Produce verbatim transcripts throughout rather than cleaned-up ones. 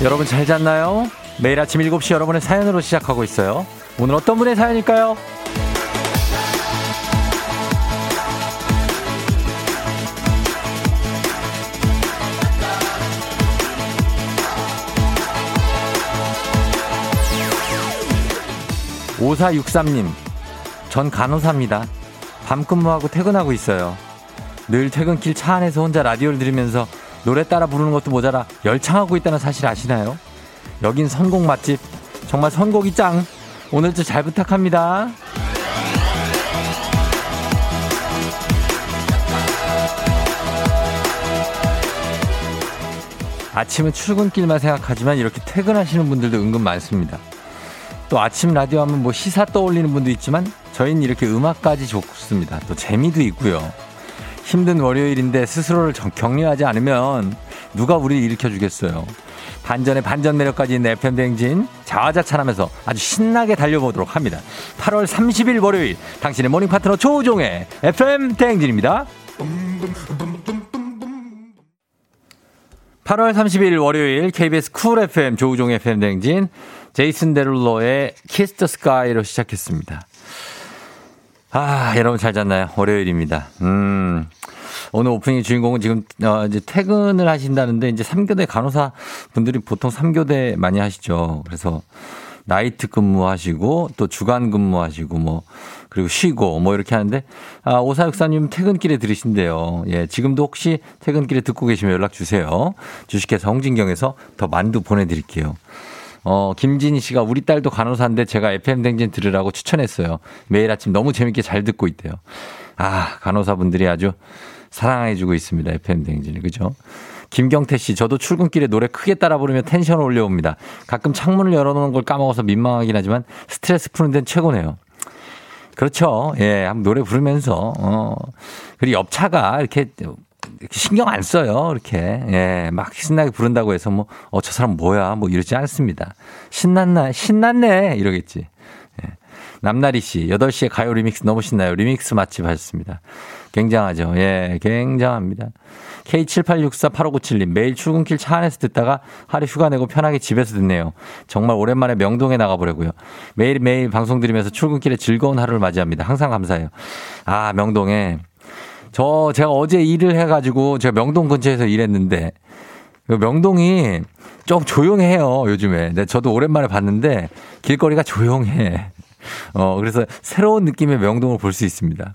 여러분 잘 잤나요? 매일 아침 일곱 시 여러분의 사연으로 시작하고 있어요. 오늘 어떤 분의 사연일까요? 오사육삼님, 전 간호사입니다. 밤 근무하고 퇴근하고 있어요. 늘 퇴근길 차 안에서 혼자 라디오를 들으면서 노래 따라 부르는 것도 모자라 열창하고 있다는 사실 아시나요? 여긴 선곡 맛집. 정말 선곡이 짱. 오늘도 잘 부탁합니다. 아침은 출근길만 생각하지만 이렇게 퇴근하시는 분들도 은근 많습니다. 또 아침 라디오 하면 뭐 시사 떠올리는 분도 있지만 저희는 이렇게 음악까지 좋습니다. 또 재미도 있고요. 힘든 월요일인데 스스로를 격려하지 않으면 누가 우리를 일으켜주겠어요. 반전에 반전 매력까지 있는 에프엠댕진 자화자찬하면서 아주 신나게 달려보도록 합니다. 팔월 삼십일 월요일 당신의 모닝 파트너 조우종의 에프엠댕진입니다. 팔월 삼십일 월요일 케이비에스 쿨 에프엠 조우종의 에프엠댕진 제이슨 데룰로의 키스 더 스카이로 시작했습니다. 아, 여러분 잘 잤나요? 월요일입니다. 음. 오늘 오프닝 주인공은 지금 어, 이제 퇴근을 하신다는데 이제 삼 교대 간호사 분들이 보통 삼 교대 많이 하시죠. 그래서 나이트 근무하시고 또 주간 근무하시고 뭐 그리고 쉬고 뭐 이렇게 하는데 아, 오사육사님 퇴근길에 들으신대요. 예, 지금도 혹시 퇴근길에 듣고 계시면 연락 주세요. 주식회사 홍진경에서 더 만두 보내드릴게요. 어, 김진희 씨가 우리 딸도 간호사인데 제가 에프엠댕진 들으라고 추천했어요. 매일 아침 너무 재밌게 잘 듣고 있대요. 아, 간호사분들이 아주 사랑해주고 있습니다. 에프엠댕진이. 그죠? 김경태 씨, 저도 출근길에 노래 크게 따라 부르며 텐션을 올려봅니다. 가끔 창문을 열어놓는 걸 까먹어서 민망하긴 하지만 스트레스 푸는 데는 최고네요. 그렇죠. 예, 한번 노래 부르면서, 어, 그리고 옆차가 이렇게 신경 안 써요. 이렇게. 예, 막 신나게 부른다고 해서 뭐, 어, 저 사람 뭐야? 뭐 이러지 않습니다. 신났나? 신났네! 이러겠지. 예. 남나리 씨, 여덟 시에 가요 리믹스 너무 신나요. 리믹스 맛집 하셨습니다. 굉장하죠. 예, 굉장합니다. 케이 칠팔육사 팔오구칠님, 매일 출근길 차 안에서 듣다가 하루 휴가 내고 편하게 집에서 듣네요. 정말 오랜만에 명동에 나가보려고요. 매일매일 방송 들으면서 출근길에 즐거운 하루를 맞이합니다. 항상 감사해요. 아, 명동에. 저, 제가 어제 일을 해가지고 제가 명동 근처에서 일했는데, 명동이 좀 조용해요, 요즘에. 저도 오랜만에 봤는데, 길거리가 조용해. 어, 그래서 새로운 느낌의 명동을 볼 수 있습니다.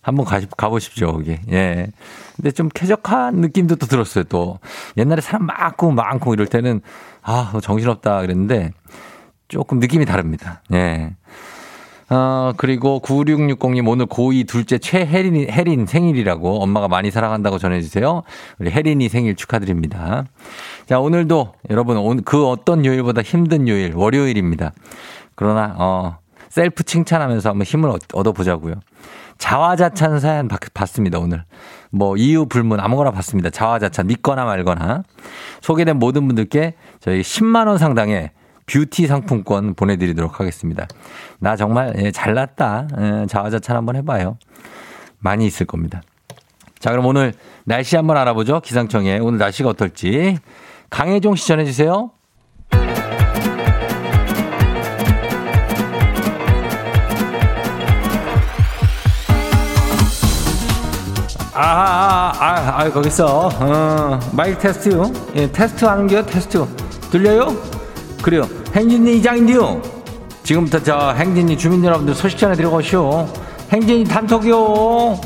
한번 가, 가보십시오, 거기. 예. 근데 좀 쾌적한 느낌도 또 들었어요, 또. 옛날에 사람 많고 많고 이럴 때는, 아, 정신없다 그랬는데, 조금 느낌이 다릅니다. 예. 어, 그리고 구육육공님 오늘 고이 둘째 최혜린이, 혜린 생일이라고 엄마가 많이 사랑한다고 전해주세요. 우리 혜린이 생일 축하드립니다. 자, 오늘도 여러분, 오늘 그 어떤 요일보다 힘든 요일, 월요일입니다. 그러나, 어, 셀프 칭찬하면서 한번 힘을 얻어보자고요. 자화자찬 사연 봤습니다, 오늘. 뭐, 이유 불문 아무거나 봤습니다. 자화자찬, 믿거나 말거나. 소개된 모든 분들께 저희 십만 원 상당의 뷰티 상품권 보내드리도록 하겠습니다. 나 정말 예, 잘났다. 예, 자화자찬 한번 해봐요. 많이 있을 겁니다. 자, 그럼 오늘 날씨 한번 알아보죠. 기상청에 오늘 날씨가 어떨지 강혜종 씨 전해주세요. 아아 아, 아, 아, 거기서 어, 마이크 테스트요. 예, 테스트 하는 게요. 테스트 들려요? 그래요. 행진이 이장인데요. 지금부터 저 행진이 주민 여러분들 소식 전해 드려가시오. 행진이 단톡이요.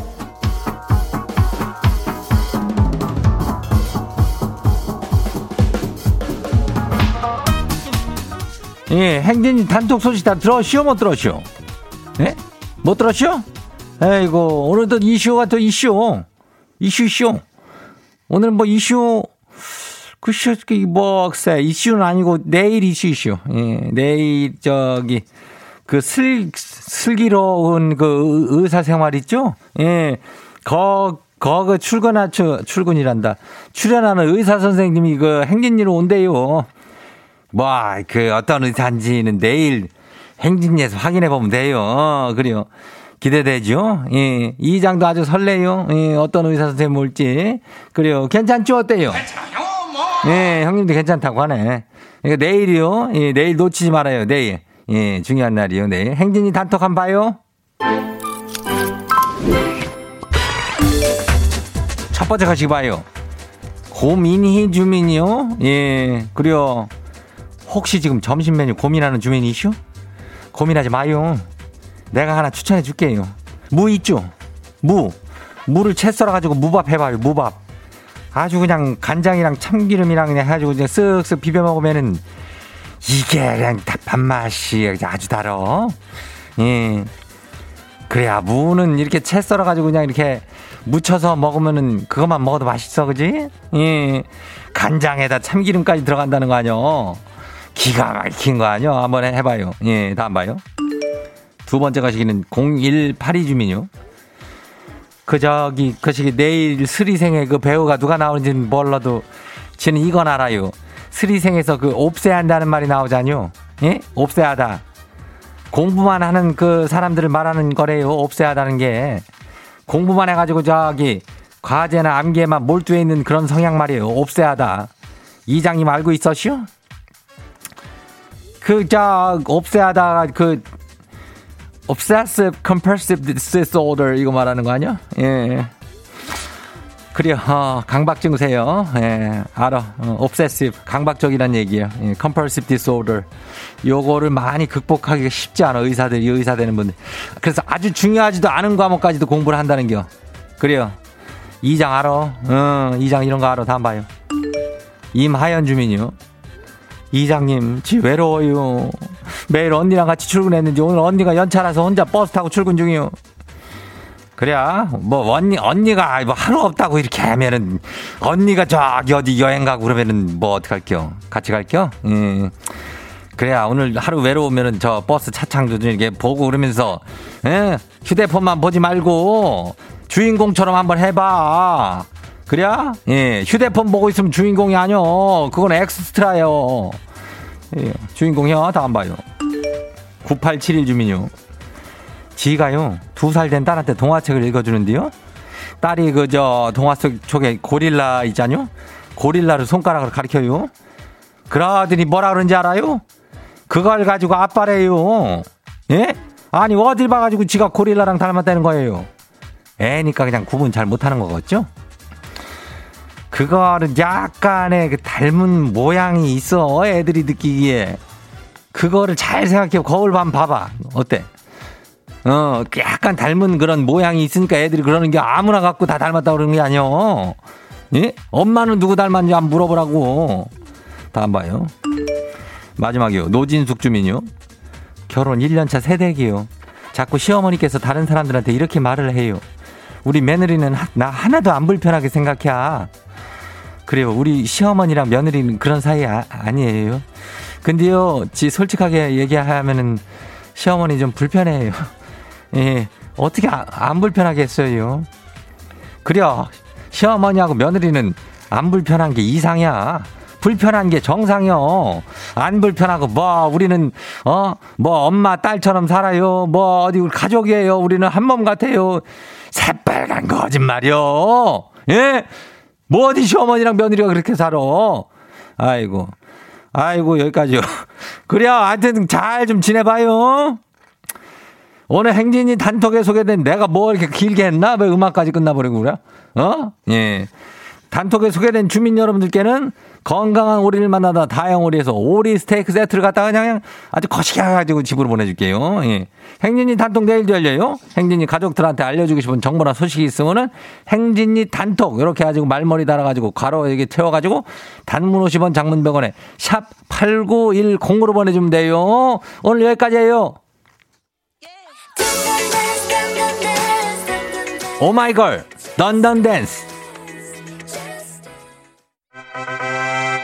예, 행진이 단톡 소식 다 들었시오? 못 들었시오? 예? 못 들었시오? 에이고, 오늘도 이슈가 또 이슈. 이슈, 이슈. 오늘 뭐 이슈. 글쎄, 뭐, 글쎄, 이슈는 아니고, 내일 이슈, 이슈. 예, 내일, 저기, 그, 슬, 슬기로운 그 의사 생활 있죠? 예, 거, 거, 그 출근하, 출근이란다. 출연하는 의사 선생님이 그 행진리로 온대요. 뭐, 그, 어떤 의사인지는 내일 행진리에서 확인해보면 돼요. 어, 그래요. 기대되죠? 예, 이 장도 아주 설레요. 예, 어떤 의사 선생님 올지. 그래요. 괜찮죠? 어때요? 괜찮아요. 네, 형님도 괜찮다고 하네. 그러니까 내일이요. 예, 내일 놓치지 말아요. 내일. 예, 중요한 날이요. 내일. 행진이 단톡 한번 봐요. 첫 번째 가시기 봐요. 고민희 주민이요. 예, 그래요. 혹시 지금 점심 메뉴 고민하는 주민이시오? 고민하지 마요. 내가 하나 추천해 줄게요. 무 있죠? 무. 무를 채 썰어가지고 무밥 해봐요. 무밥. 아주 그냥 간장이랑 참기름이랑 그냥 해가지고 그냥 쓱쓱 비벼 먹으면은 이게 그냥 답한 맛이 아주 달어. 예. 그래야 무는 이렇게 채 썰어가지고 그냥 이렇게 무쳐서 먹으면은 그것만 먹어도 맛있어. 그지? 예. 간장에다 참기름까지 들어간다는 거 아뇨? 기가 막힌 거 아뇨? 한번 해봐요. 예. 다음 봐요. 두 번째 가시기는 공일팔이 주민요. 그 저기 그 시기 내일 스리생에 그 배우가 누가 나오는지는 몰라도 지는 이건 알아요. 스리생에서 그 옵세한다는 말이 나오잖요. 예? 옵세하다. 공부만 하는 그 사람들을 말하는 거래요. 옵세하다는 게 공부만 해가지고 저기 과제나 암기에만 몰두해 있는 그런 성향 말이에요. 옵세하다. 이장님 알고 있었슈? 그 저 옵세하다 그 Obsessive Compulsive Disorder 이거 말하는 거 아니야? 예. 그래요. 어, 강박 증세요. 예. 알아. 어, Obsessive 강박적이란 얘기예요. 예. Compulsive Disorder. 요거를 많이 극복하기가 쉽지 않아. 의사들이 의사 되는 분들. 그래서 아주 중요하지도 않은 과목까지도 공부를 한다는 겨. 그래요. 이장 알아. 어, 이장 이런 거 알아. 다음 봐요. 임하연 주민이요. 이장님, 지 외로워요. 매일 언니랑 같이 출근했는지 오늘 언니가 연차라서 혼자 버스 타고 출근 중이요. 그래야 뭐 언니 언니가 뭐 하루 없다고 이렇게 하면은 언니가 저기 어디 여행 가고 그러면은 뭐 어떡할게요? 같이 갈게요? 예. 그래야 오늘 하루 외로우면은 저 버스 차창도 좀 이렇게 보고 그러면서 예? 휴대폰만 보지 말고 주인공처럼 한번 해봐. 그래야 예, 휴대폰 보고 있으면 주인공이 아니요. 그건 엑스트라요. 예, 주인공이요. 다음 봐요. 구팔칠일 주민요. 지가요 두 살 된 딸한테 동화책을 읽어주는데요. 딸이 그 저 동화 속 쪽에 고릴라 있잖요. 고릴라를 손가락으로 가리켜요. 그러더니 뭐라 그런지 알아요? 그걸 가지고 아빠래요. 예? 아니 어딜 봐가지고 지가 고릴라랑 닮았다는 거예요. 애니까 그냥 구분 잘 못하는 거겠죠? 그거는 약간의 그 닮은 모양이 있어. 애들이 느끼기에. 그거를 잘 생각해. 거울 한번 봐봐. 어때? 어, 약간 닮은 그런 모양이 있으니까 애들이 그러는 게 아무나 갖고 다 닮았다고 그러는 게 아니오. 예? 엄마는 누구 닮았는지 한번 물어보라고. 다음 봐요. 마지막이요. 노진숙 주민요. 결혼 일 년차 새댁이요. 자꾸 시어머니께서 다른 사람들한테 이렇게 말을 해요. 우리 며느리는 나 하나도 안 불편하게 생각해. 그래요. 우리 시어머니랑 며느리는 그런 사이 아, 아니에요. 근데요, 지 솔직하게 얘기하면은 시어머니 좀 불편해요. 예, 어떻게 아, 안 불편하게 했어요? 그래요. 시어머니하고 며느리는 안 불편한 게 이상이야. 불편한 게 정상이요. 안 불편하고 뭐 우리는 어 뭐 엄마 딸처럼 살아요. 뭐 어디 우리 가족이에요. 우리는 한 몸 같아요. 새빨간 거짓말이요. 예. 뭐 어디 시어머니랑 며느리가 그렇게 살아. 아이고. 아이고 여기까지요. 그래요. 하여튼 잘 좀 지내봐요. 오늘 행진이 단톡에 소개된 내가 뭐 이렇게 길게 했나? 왜 음악까지 끝나버리고 그래? 어? 예. 단톡에 소개된 주민 여러분들께는 건강한 오리를 만나다 다양 오리에서 오리 스테이크 세트를 갖다가 그냥 아주 거시게 해가지고 집으로 보내줄게요. 예. 행진이 단톡 내일도 열려요. 행진이 가족들한테 알려주고 싶은 정보나 소식이 있으면은 행진이 단톡 이렇게 해가지고 말머리 달아가지고 괄호 여기 채워가지고 단문 오십 원 장문병원에 샵 팔구일공으로 보내주면 돼요. 오늘 여기까지예요. 오마이걸 런던 댄스.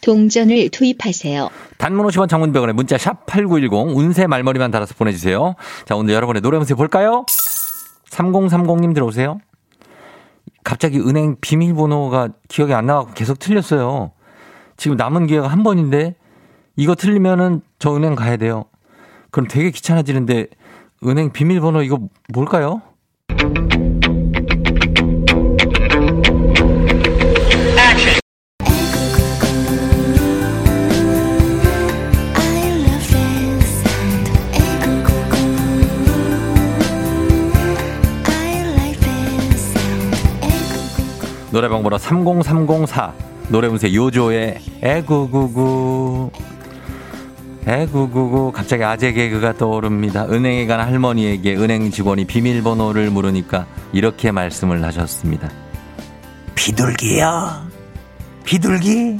동전을 투입하세요. 단문 오십 원 장문백원에 문자 샵 팔구일공 운세 말머리만 달아서 보내주세요. 자, 오늘 여러분의 노래 운세 볼까요? 삼공삼공님 들어오세요. 갑자기 은행 비밀번호가 기억이 안 나고 계속 틀렸어요. 지금 남은 기회가 한 번인데 이거 틀리면은 저 은행 가야 돼요. 그럼 되게 귀찮아지는데 은행 비밀번호 이거 뭘까요? 노래방 번호 삼공삼공사 노래 운세 요조의 에구구구. 에구구구. 갑자기 아재 개그가 떠오릅니다. 은행에 간 할머니에게 은행 직원이 비밀번호를 물으니까 이렇게 말씀을 하셨습니다. 비둘기야 비둘기.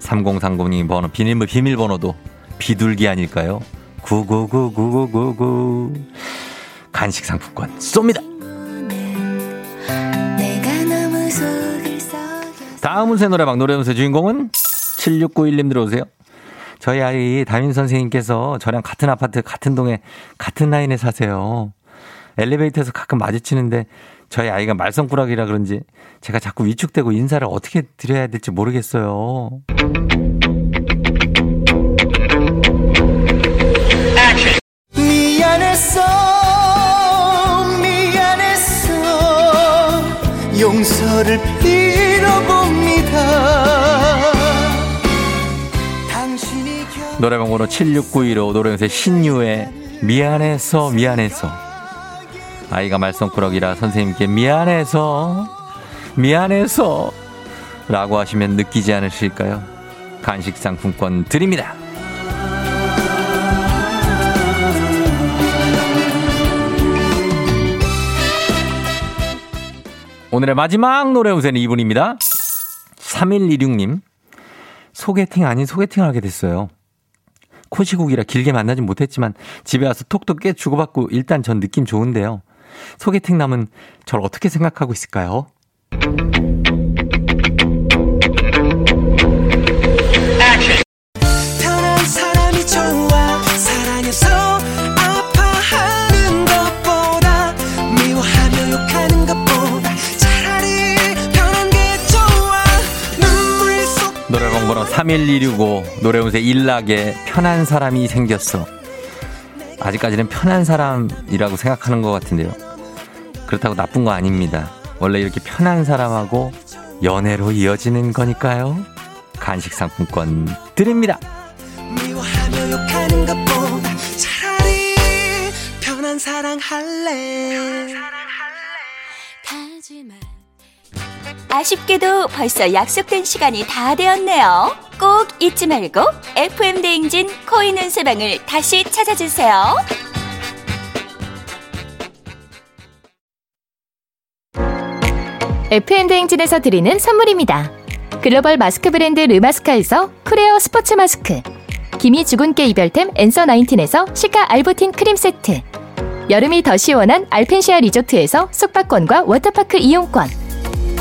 삼공삼공님 번호 비밀, 비밀번호도 비둘기 아닐까요? 구구구구구구구. 간식 상품권 쏩니다. 다음 운세 노래방 노래 운세 주인공은 칠육구일님 들어오세요. 저희 아이 담임 선생님께서 저랑 같은 아파트 같은 동에 같은 라인에 사세요. 엘리베이터에서 가끔 마주치는데 저희 아이가 말썽꾸러기라 그런지 제가 자꾸 위축되고 인사를 어떻게 드려야 될지 모르겠어요. 미안했어 미안했어 용서를 노래방 번호 칠육구일오 노래운세 신유의 미안해서 미안해서. 아이가 말썽꾸러기라 선생님께 미안해서 미안해서 라고 하시면 느끼지 않으실까요? 간식 상품권 드립니다. 오늘의 마지막 노래운세는 이분입니다. 삼일이육님 소개팅 아닌 소개팅을 하게 됐어요. 코시국이라 길게 만나진 못했지만 집에 와서 톡톡 꽤 주고받고 일단 전 느낌 좋은데요. 소개팅 남은 절 어떻게 생각하고 있을까요? 삼일이육오 노래운세 일락에 편한 사람이 생겼어. 아직까지는 편한 사람이라고 생각하는 것 같은데요. 그렇다고 나쁜 거 아닙니다. 원래 이렇게 편한 사람하고 연애로 이어지는 거니까요. 간식 상품권 드립니다. 미워하며 욕하는 것보다 차라리 편한 사랑 할래. 편한 사랑 할래. 하지만 아쉽게도 벌써 약속된 시간이 다 되었네요. 꼭 잊지 말고 에프엠 대행진 코인 운세방을 다시 찾아주세요. 에프엠 대행진에서 드리는 선물입니다. 글로벌 마스크 브랜드 르마스카에서 크레어 스포츠 마스크, 기미 주근깨 이별템 앤서 나인틴에서 시카 알부틴 크림 세트, 여름이 더 시원한 알펜시아 리조트에서 숙박권과 워터파크 이용권,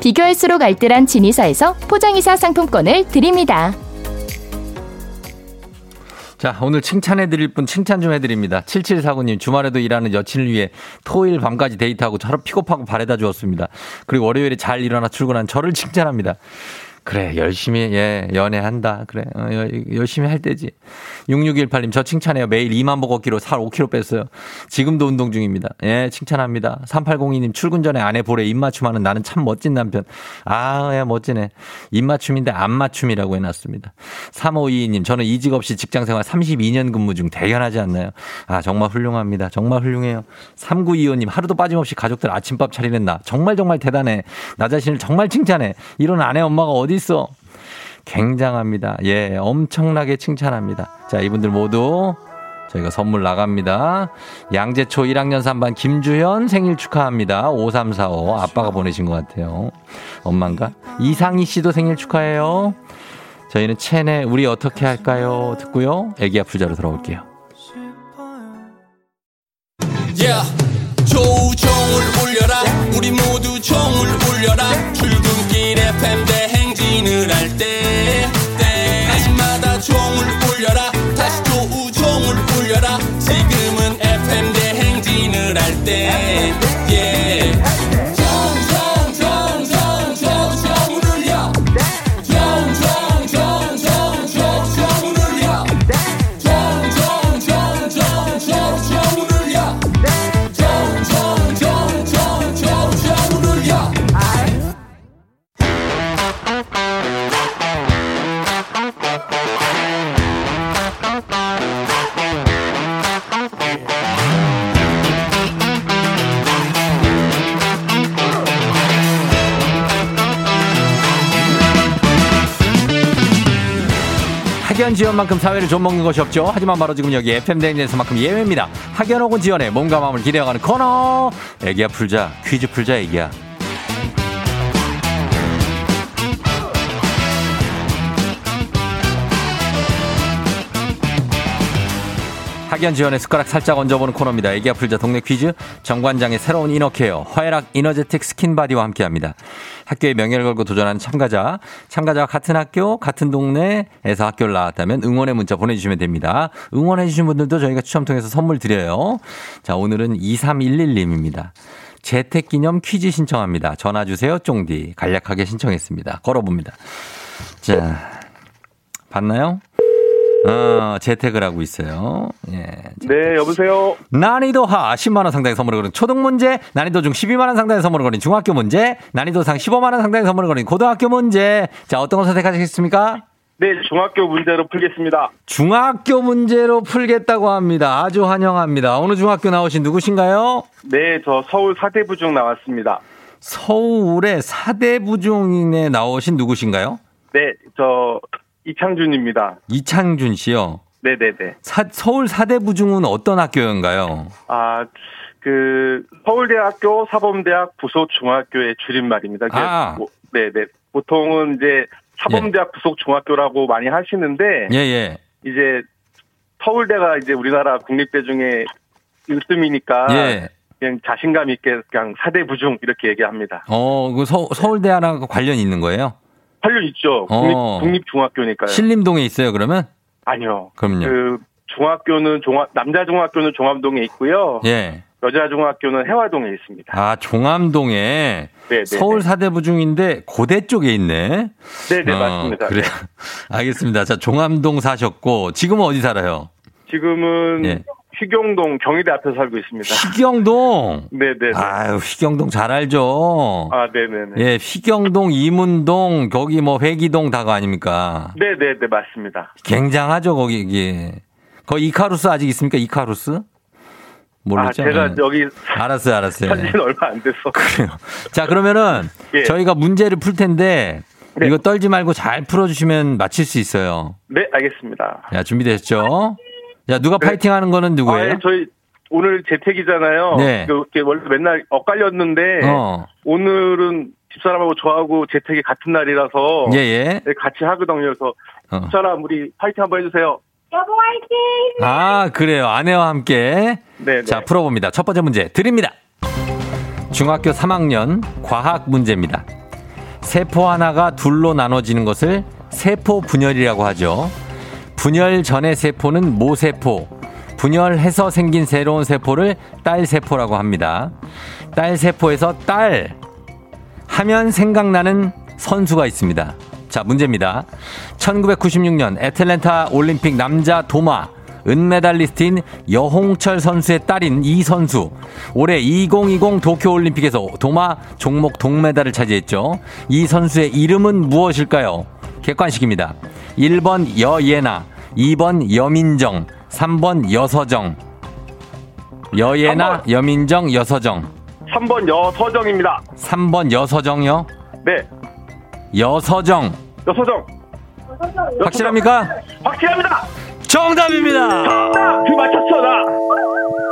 비교할수록 알뜰한 진이사에서 포장이사 상품권을 드립니다. 자, 오늘 칭찬해드릴 분 칭찬 좀 해드립니다. 칠칠사구 님, 주말에도 일하는 여친을 위해 토요일 밤까지 데이트하고 하루 픽업하고 바래다 주었습니다. 그리고 월요일에 잘 일어나 출근한 저를 칭찬합니다. 그래, 열심히, 예, 연애한다. 그래, 어, 열심히 할 때지. 육육일팔 님, 저 칭찬해요. 매일 이만 보 걷기로 살 오 킬로그램 뺐어요. 지금도 운동 중입니다. 예, 칭찬합니다. 삼팔공이 님, 출근 전에 아내 볼에 입맞춤하는 나는 참 멋진 남편. 아, 예, 멋지네. 입맞춤인데 안 맞춤이라고 해놨습니다. 삼오이이 님, 저는 이직 없이 직장생활 삼십이 년 근무 중 대견하지 않나요? 아, 정말 훌륭합니다. 정말 훌륭해요. 삼구이오 님, 하루도 빠짐없이 가족들 아침밥 차리는 나. 정말 정말 대단해. 나 자신을 정말 칭찬해. 이런 아내 엄마가 어디 있어. 굉장합니다. 예, 엄청나게 칭찬합니다. 자, 이분들 모두 저희가 선물 나갑니다. 양재초 일 학년 삼 반 김주현 생일 축하합니다. 오삼사오 아빠가 보내신 것 같아요. 엄마인가? 이상희 씨도 생일 축하해요. 저희는 체내 우리 어떻게 할까요? 듣고요. 애기야 부자로 돌아올게요. Yeah, 조우종을 울려라. Yeah. 우리 모두 종을 울려라. Yeah. 출근길 에프엠 할 때, 때 아침마다 종을 울려라. 다시 조우종을 울려라. 지금은 에프엠 대행진을 할 때, 예. 종종종종종종 울려. 종종종종종종 울려. 종종종종종종 울려. 종종종종종종 울려. 학연 지연만큼 사회를 좀 먹는 것이 없죠. 하지만 바로 지금 여기 에프엠 대행진에서만큼 예외입니다. 학연 혹은 지연의 몸과 마음을 기대어가는 코너. 애기야 풀자. 퀴즈 풀자 애기야. 학연 지연의 숟가락 살짝 얹어보는 코너입니다. 애기야 풀자 동네 퀴즈. 정관장의 새로운 이너케어 화해락 이너제틱 스킨바디와 함께합니다. 학교의 명예를 걸고 도전하는 참가자. 참가자와 같은 학교 같은 동네에서 학교를 나왔다면 응원의 문자 보내주시면 됩니다. 응원해 주신 분들도 저희가 추첨 통해서 선물 드려요. 자, 오늘은 이삼일일 님입니다. 재택기념 퀴즈 신청합니다. 전화주세요 쫑디. 간략하게 신청했습니다. 걸어봅니다. 자, 봤나요? 어, 재택을 하고 있어요. 예. 네, 여보세요. 난이도 하 십만 원 상당의 선물을 거는 초등 문제, 난이도 중 십이만 원 상당의 선물을 거는 중학교 문제, 난이도 상 십오만 원 상당의 선물을 거는 고등학교 문제. 자, 어떤 거 선택하시겠습니까? 네, 중학교 문제로 풀겠습니다. 중학교 문제로 풀겠다고 합니다. 아주 환영합니다. 어느 중학교 나오신 누구신가요? 네, 저 서울 사대부중 나왔습니다. 서울의 사대부중에 나오신 누구신가요? 네, 저... 이창준입니다. 이창준 씨요? 네네네. 사, 서울 사대부중은 어떤 학교인가요? 아, 그, 서울대학교 사범대학 부속중학교의 줄임말입니다. 아. 뭐, 네네. 보통은 이제 사범대학 예. 부속중학교라고 많이 하시는데. 예예. 이제 서울대가 이제 우리나라 국립대 중에 일 등이니까. 예. 그냥 자신감 있게 그냥 사대부중 이렇게 얘기합니다. 어, 그 서, 서울대하고 네. 관련이 있는 거예요? 관련 있죠. 국립, 어. 국립중학교니까요. 신림동에 있어요, 그러면? 아니요. 그럼요. 그, 중학교는 종합, 남자 중학교는 종암동에 있고요. 예. 여자 중학교는 해화동에 있습니다. 아, 종암동에? 네네. 서울 사대부중인데 고대 쪽에 있네? 네네, 어, 맞습니다. 그래. 알겠습니다. 자, 종암동 사셨고, 지금은 어디 살아요? 지금은. 예. 희경동 경희대 앞에서 살고 있습니다. 희경동? 네네. 아유, 희경동 잘 알죠. 아, 네네네. 예, 희경동, 이문동, 거기 뭐 회기동 다가 아닙니까? 네네네, 맞습니다. 굉장하죠, 거기, 이게. 거기 이카루스 아직 있습니까? 이카루스? 모르죠. 아, 제가 여기. 알았어요, 알았어요. 사진 얼마 안 됐어. 그래요. 자, 그러면은 예. 저희가 문제를 풀 텐데. 네. 이거 떨지 말고 잘 풀어주시면 맞힐 수 있어요. 네, 알겠습니다. 자, 준비되셨죠? 자, 누가 네. 파이팅 하는 거는 누구예요? 아, 예. 저희 오늘 재택이잖아요. 네. 원래 맨날 엇갈렸는데, 어. 오늘은 집사람하고 저하고 재택이 같은 날이라서 예예. 같이 하거든요. 그래서 어. 집사람 우리 파이팅 한번 해주세요. 여보 파이팅. 아 그래요. 아내와 함께. 네네. 자 풀어봅니다. 첫 번째 문제 드립니다. 중학교 삼 학년 과학 문제입니다. 세포 하나가 둘로 나눠지는 것을 세포 분열이라고 하죠. 분열 전의 세포는 모세포, 분열해서 생긴 새로운 세포를 딸세포라고 합니다. 딸세포에서 딸 하면 생각나는 선수가 있습니다. 자, 문제입니다. 천구백구십육 년 애틀랜타 올림픽 남자 도마 은메달리스트인 여홍철 선수의 딸인 이 선수. 올해 이천이십 도쿄올림픽에서 도마 종목 동메달을 차지했죠. 이 선수의 이름은 무엇일까요? 객관식입니다. 일 번 여예나, 이 번 여민정, 삼 번 여서정. 여예나, 삼 번. 여민정, 여서정. 삼 번 여서정입니다. 삼 번 여서정요? 네. 여서정. 여서정. 여서정. 확실합니까? 확실합니다. 정답입니다. 정답. 그 맞췄어 나.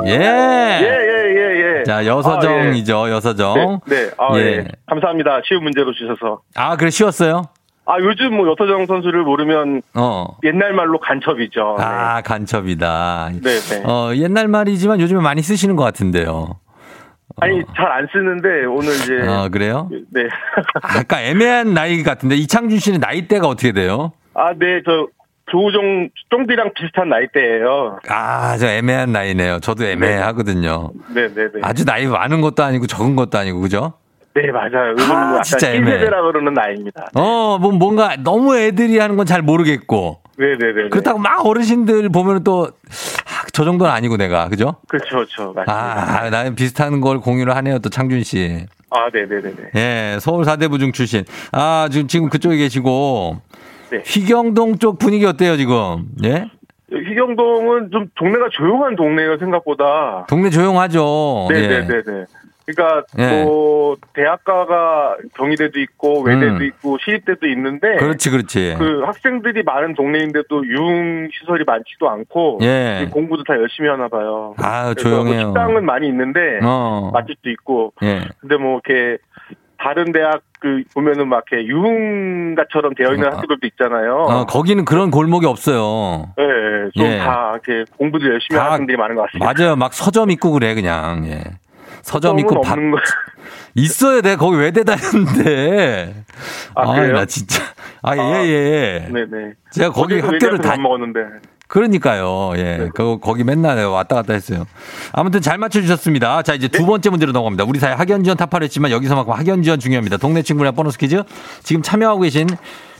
예. 예예예 예, 예. 자 여서정이죠. 아, 예. 여서정. 네. 네. 아, 예. 예. 감사합니다. 쉬운 문제로 주셔서. 아 그래 쉬웠어요? 아 요즘 뭐 여서정 선수를 모르면 어. 옛날 말로 간첩이죠. 네. 아 간첩이다. 네. 네. 어 옛날 말이지만 요즘에 많이 쓰시는 것 같은데요. 아니 잘 안 쓰는데 오늘 이제. 아 그래요? 네. 아까 애매한 나이 같은데 이창준 씨는 나이대가 어떻게 돼요? 아 네 저. 조우종 쫑디랑 비슷한 나이대예요. 아, 저 애매한 나이네요. 저도 애매하거든요. 네, 네, 네. 아주 나이 많은 것도 아니고 적은 것도 아니고 그죠? 네, 맞아요. 아, 약간 진짜 애매. 일 세대라 그러는 나이입니다. 네. 어, 뭐 뭔가 너무 애들이 하는 건 잘 모르겠고. 네, 네, 네. 그렇다고 막 어르신들 보면 또 저 정도는 아니고 내가 그죠? 그렇죠, 그렇죠. 맞습니다. 아, 나는 비슷한 걸 공유를 하네요, 또 창준 씨. 아, 네, 네, 네, 네. 예, 서울 사대부중 출신. 아, 지금 지금 그쪽에 계시고. 네. 휘경동 쪽 분위기 어때요 지금? 예? 휘경동은 좀 동네가 조용한 동네예요 생각보다. 동네 조용하죠. 네네네. 예. 그러니까 예. 뭐 대학가가 경희대도 있고 외대도 음. 있고 시립대도 있는데. 그렇지 그렇지. 그 학생들이 많은 동네인데도 유흥 시설이 많지도 않고 예. 공부도 다 열심히 하나 봐요. 아 조용해요. 식당은 많이 있는데 어. 맛집도 있고. 예. 근데 뭐 이렇게. 다른 대학 그 보면은 막 이렇게 유흥가처럼 되어 있는 어, 학교들도 있잖아요. 어, 거기는 그런 골목이 없어요. 네, 좀 다 예. 이렇게 공부를 열심히 하는 분들이 많은 것 같습니다. 맞아요, 막 서점 있고 그래 그냥. 예. 서점 있고 밥 바... 있어야 돼. 거기 외대 다녔는데. 아, 아 나 진짜. 아 예예. 아, 네네. 제가 거기 학교를 다 먹었는데. 그러니까요. 예. 네. 그, 거기 맨날 왔다 갔다 했어요. 아무튼 잘 맞춰주셨습니다. 자, 이제 네? 두 번째 문제로 넘어갑니다. 우리 사회 학연지원 타파했지만 여기서만큼 학연지원 중요합니다. 동네 친구나 보너스 퀴즈. 지금 참여하고 계신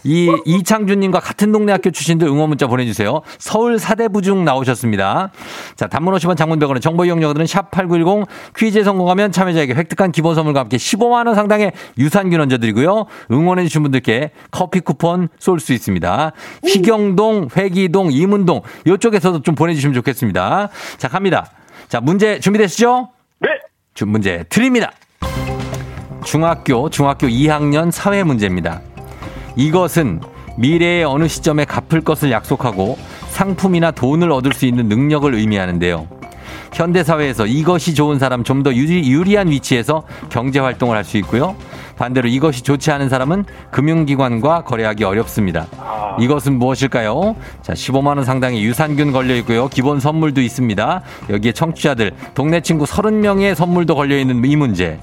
이, 이창준님과 같은 동네 학교 출신들 응원 문자 보내주세요. 서울 사대부중 나오셨습니다. 자, 단문 오십 원 장문백원의 정보 이용료들은 샵팔구일공 퀴즈에 성공하면 참여자에게 획득한 기본 선물과 함께 십오만 원 상당의 유산균 얹어드리고요. 응원해주신 분들께 커피 쿠폰 쏠 수 있습니다. 희경동, 회기동, 이문동 이쪽에서도 좀 보내주시면 좋겠습니다. 자, 갑니다. 자, 문제 준비되시죠? 네. 문제 드립니다. 중학교, 중학교 이 학년 사회 문제입니다. 이것은 미래의 어느 시점에 갚을 것을 약속하고 상품이나 돈을 얻을 수 있는 능력을 의미하는데요. 현대사회에서 이것이 좋은 사람 좀 더 유리, 유리한 위치에서 경제활동을 할 수 있고요. 반대로 이것이 좋지 않은 사람은 금융기관과 거래하기 어렵습니다. 이것은 무엇일까요? 자, 십오만 원 상당의 유산균 걸려있고요. 기본 선물도 있습니다. 여기에 청취자들, 동네 친구 서른 명의 선물도 걸려있는 이 문제.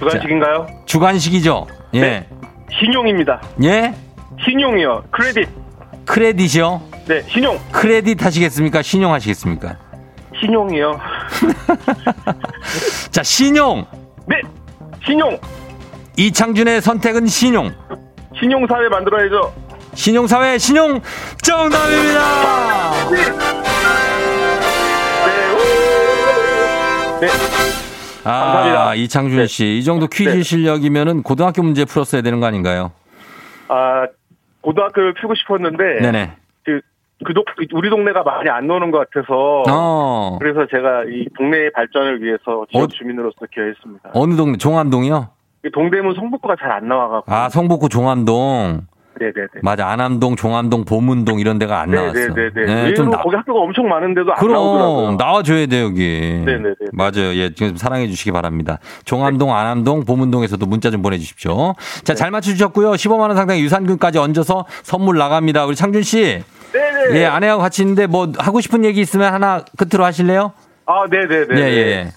주간식인가요? 자, 주간식이죠. 예. 네. 신용입니다. 예? 신용이요. 크레딧. 크레딧이요? 네, 신용. 크레딧 하시겠습니까? 신용 하시겠습니까? 신용이요. 자, 신용. 네, 신용. 이창준의 선택은 신용. 신용사회 만들어야죠. 신용사회, 신용 정답입니다. 네. 네. 네. 아, 감사합니다. 이창준 씨. 네. 이 정도 퀴즈 네. 실력이면은 고등학교 문제 풀었어야 되는 거 아닌가요? 아, 고등학교를 풀고 싶었는데. 네네. 그, 그, 도, 우리 동네가 많이 안 노는 것 같아서. 어. 그래서 제가 이 동네의 발전을 위해서 지역 어, 주민으로서 기여했습니다. 어느 동네? 종암동이요? 동대문 성북구가 잘 안 나와가지고. 아, 성북구 종암동. 네네네. 맞아. 안암동, 종암동, 보문동 이런 데가 안 나왔어. 네네네. 네, 의외로 나... 거기 학교가 엄청 많은데도 안 그럼, 나오더라고요. 나와줘야 돼 여기. 네네네. 맞아요. 예, 지금 사랑해 주시기 바랍니다. 종암동, 네. 안암동, 보문동에서도 문자 좀 보내주십시오. 자, 잘 맞춰주셨고요. 십오만 원 상당의 유산균까지 얹어서 선물 나갑니다. 우리 창준 씨. 네네. 예, 아내하고 같이 있는데 뭐 하고 싶은 얘기 있으면 하나 끝으로 하실래요? 아, 네네네. 예예.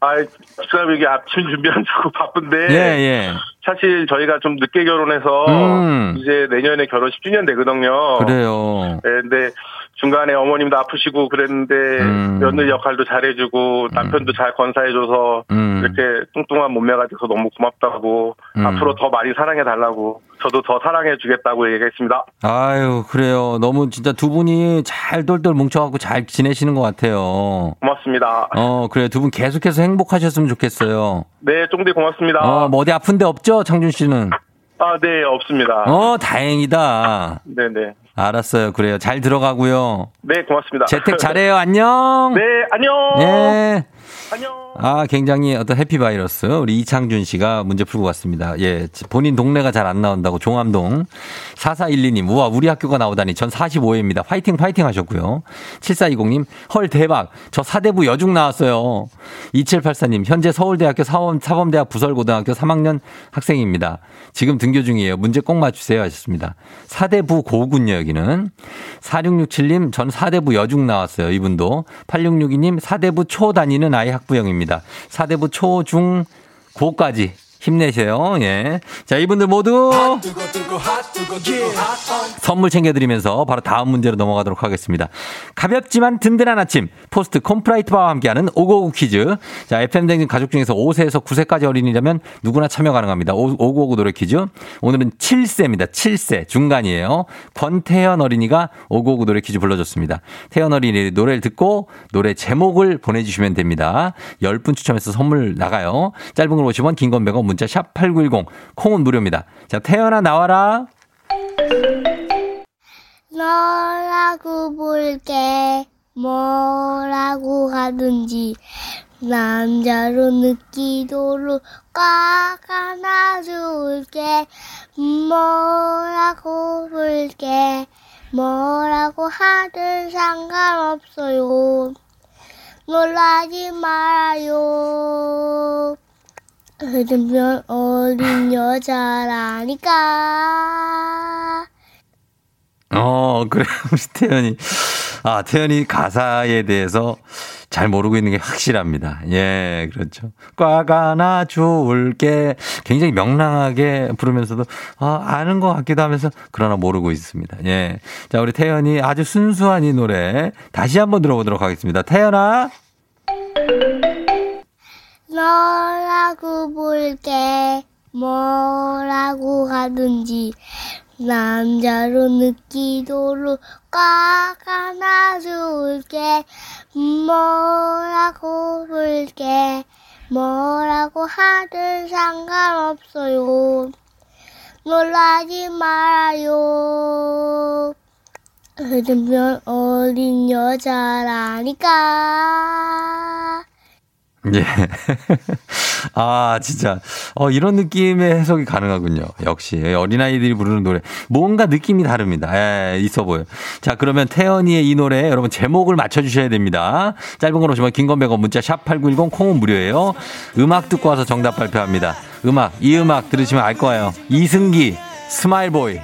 아, 지금 여기 아침 준비한다고 바쁜데. 예예. 사실 저희가 좀 늦게 결혼해서 음. 이제 내년에 결혼 십 주년 되거든요. 그래요. 네, 근데 중간에 어머님도 아프시고 그랬는데 음. 며느리 역할도 잘해주고 남편도 음. 잘 건사해줘서 음. 이렇게 뚱뚱한 몸매가 돼서 너무 고맙다고 음. 앞으로 더 많이 사랑해달라고 저도 더 사랑해주겠다고 얘기했습니다. 아유, 그래요. 너무 진짜 두 분이 잘 똘똘 뭉쳐갖고 잘 지내시는 것 같아요. 고맙습니다. 어, 그래요. 두 분 계속해서 행복하셨으면 좋겠어요. 네, 쫑디 고맙습니다. 어, 뭐 어디 아픈 데 없죠? 창준 씨는? 아, 네, 없습니다. 어, 다행이다. 네네. 알았어요. 그래요. 잘 들어가고요. 네, 고맙습니다. 재택 잘해요. 안녕. 네, 안녕. 네. 안녕. 아, 굉장히 어떤 해피바이러스. 우리 이창준 씨가 문제 풀고 왔습니다. 예. 본인 동네가 잘 안 나온다고 종암동. 사사일이 님. 우와, 우리 학교가 나오다니. 전 사십오 회입니다. 화이팅, 화이팅 하셨고요. 칠사이공 님. 헐, 대박. 저 사대부 여중 나왔어요. 이칠팔사 님. 현재 서울대학교 사범, 사범대학 부설고등학교 삼 학년 학생입니다. 지금 등교 중이에요. 문제 꼭 맞추세요. 하셨습니다. 사대부 고군요. 여기는. 사육육칠 님. 전 사대부 여중 나왔어요. 이분도. 팔육육이 님. 사대부 초 다니는 아이 학부형입니다. 사대부 초, 중, 고까지 힘내세요. 예. 자, 이분들 모두 핫, 두고, 두고, 핫, 두고, 두고, 핫, 선물 챙겨드리면서 바로 다음 문제로 넘어가도록 하겠습니다. 가볍지만 든든한 아침 포스트 콤프라이트 바와 함께하는 오구오구 퀴즈. 자, 에프엠댕진 가족 중에서 오 세에서 구 세까지 어린이라면 누구나 참여 가능합니다. 오구오구 노래 퀴즈. 오늘은 칠 세입니다. 칠 세 중간이에요. 권태현 어린이가 오구오구 노래 퀴즈 불러줬습니다. 태현 어린이 노래를 듣고 노래 제목을 보내주시면 됩니다. 십 분 추첨해서 선물 나가요. 짧은 걸 오십 원, 긴 건 백 원, 문자 샵팔구일공, 콩은 무료입니다. 자, 태연아 나와라. 너라고 볼게 뭐라고 하든지 남자로 느끼도록 꽉 안아줄게. 뭐라고 볼게 뭐라고 하든 상관없어요. 놀라지 말아요. 그러면 어린 여자라니까. 어, 그래. 우리 태연이. 아, 태연이 가사에 대해서 잘 모르고 있는 게 확실합니다. 예, 그렇죠. 꽉 안아줄게. 굉장히 명랑하게 부르면서도, 아, 아는 것 같기도 하면서, 그러나 모르고 있습니다. 예. 자, 우리 태연이 아주 순수한 이 노래 다시 한번 들어보도록 하겠습니다. 태연아. 너라고 볼게 뭐라고 하든지 남자로 느끼도록 꽉 안아줄게. 뭐라고 볼게 뭐라고 하든 상관없어요. 놀라지 말아요. 그러면 어린 여자라니까. 예. 아, 진짜. 어, 이런 느낌의 해석이 가능하군요. 역시. 어린아이들이 부르는 노래. 뭔가 느낌이 다릅니다. 예, 있어 보여요. 자, 그러면 태연이의 이 노래, 여러분, 제목을 맞춰주셔야 됩니다. 짧은 걸 오시면 긴 건 백 원, 문자 샵팔구일공, 콩은 무료예요. 음악 듣고 와서 정답 발표합니다. 음악, 이 음악 들으시면 알 거예요. 이승기, 스마일보이.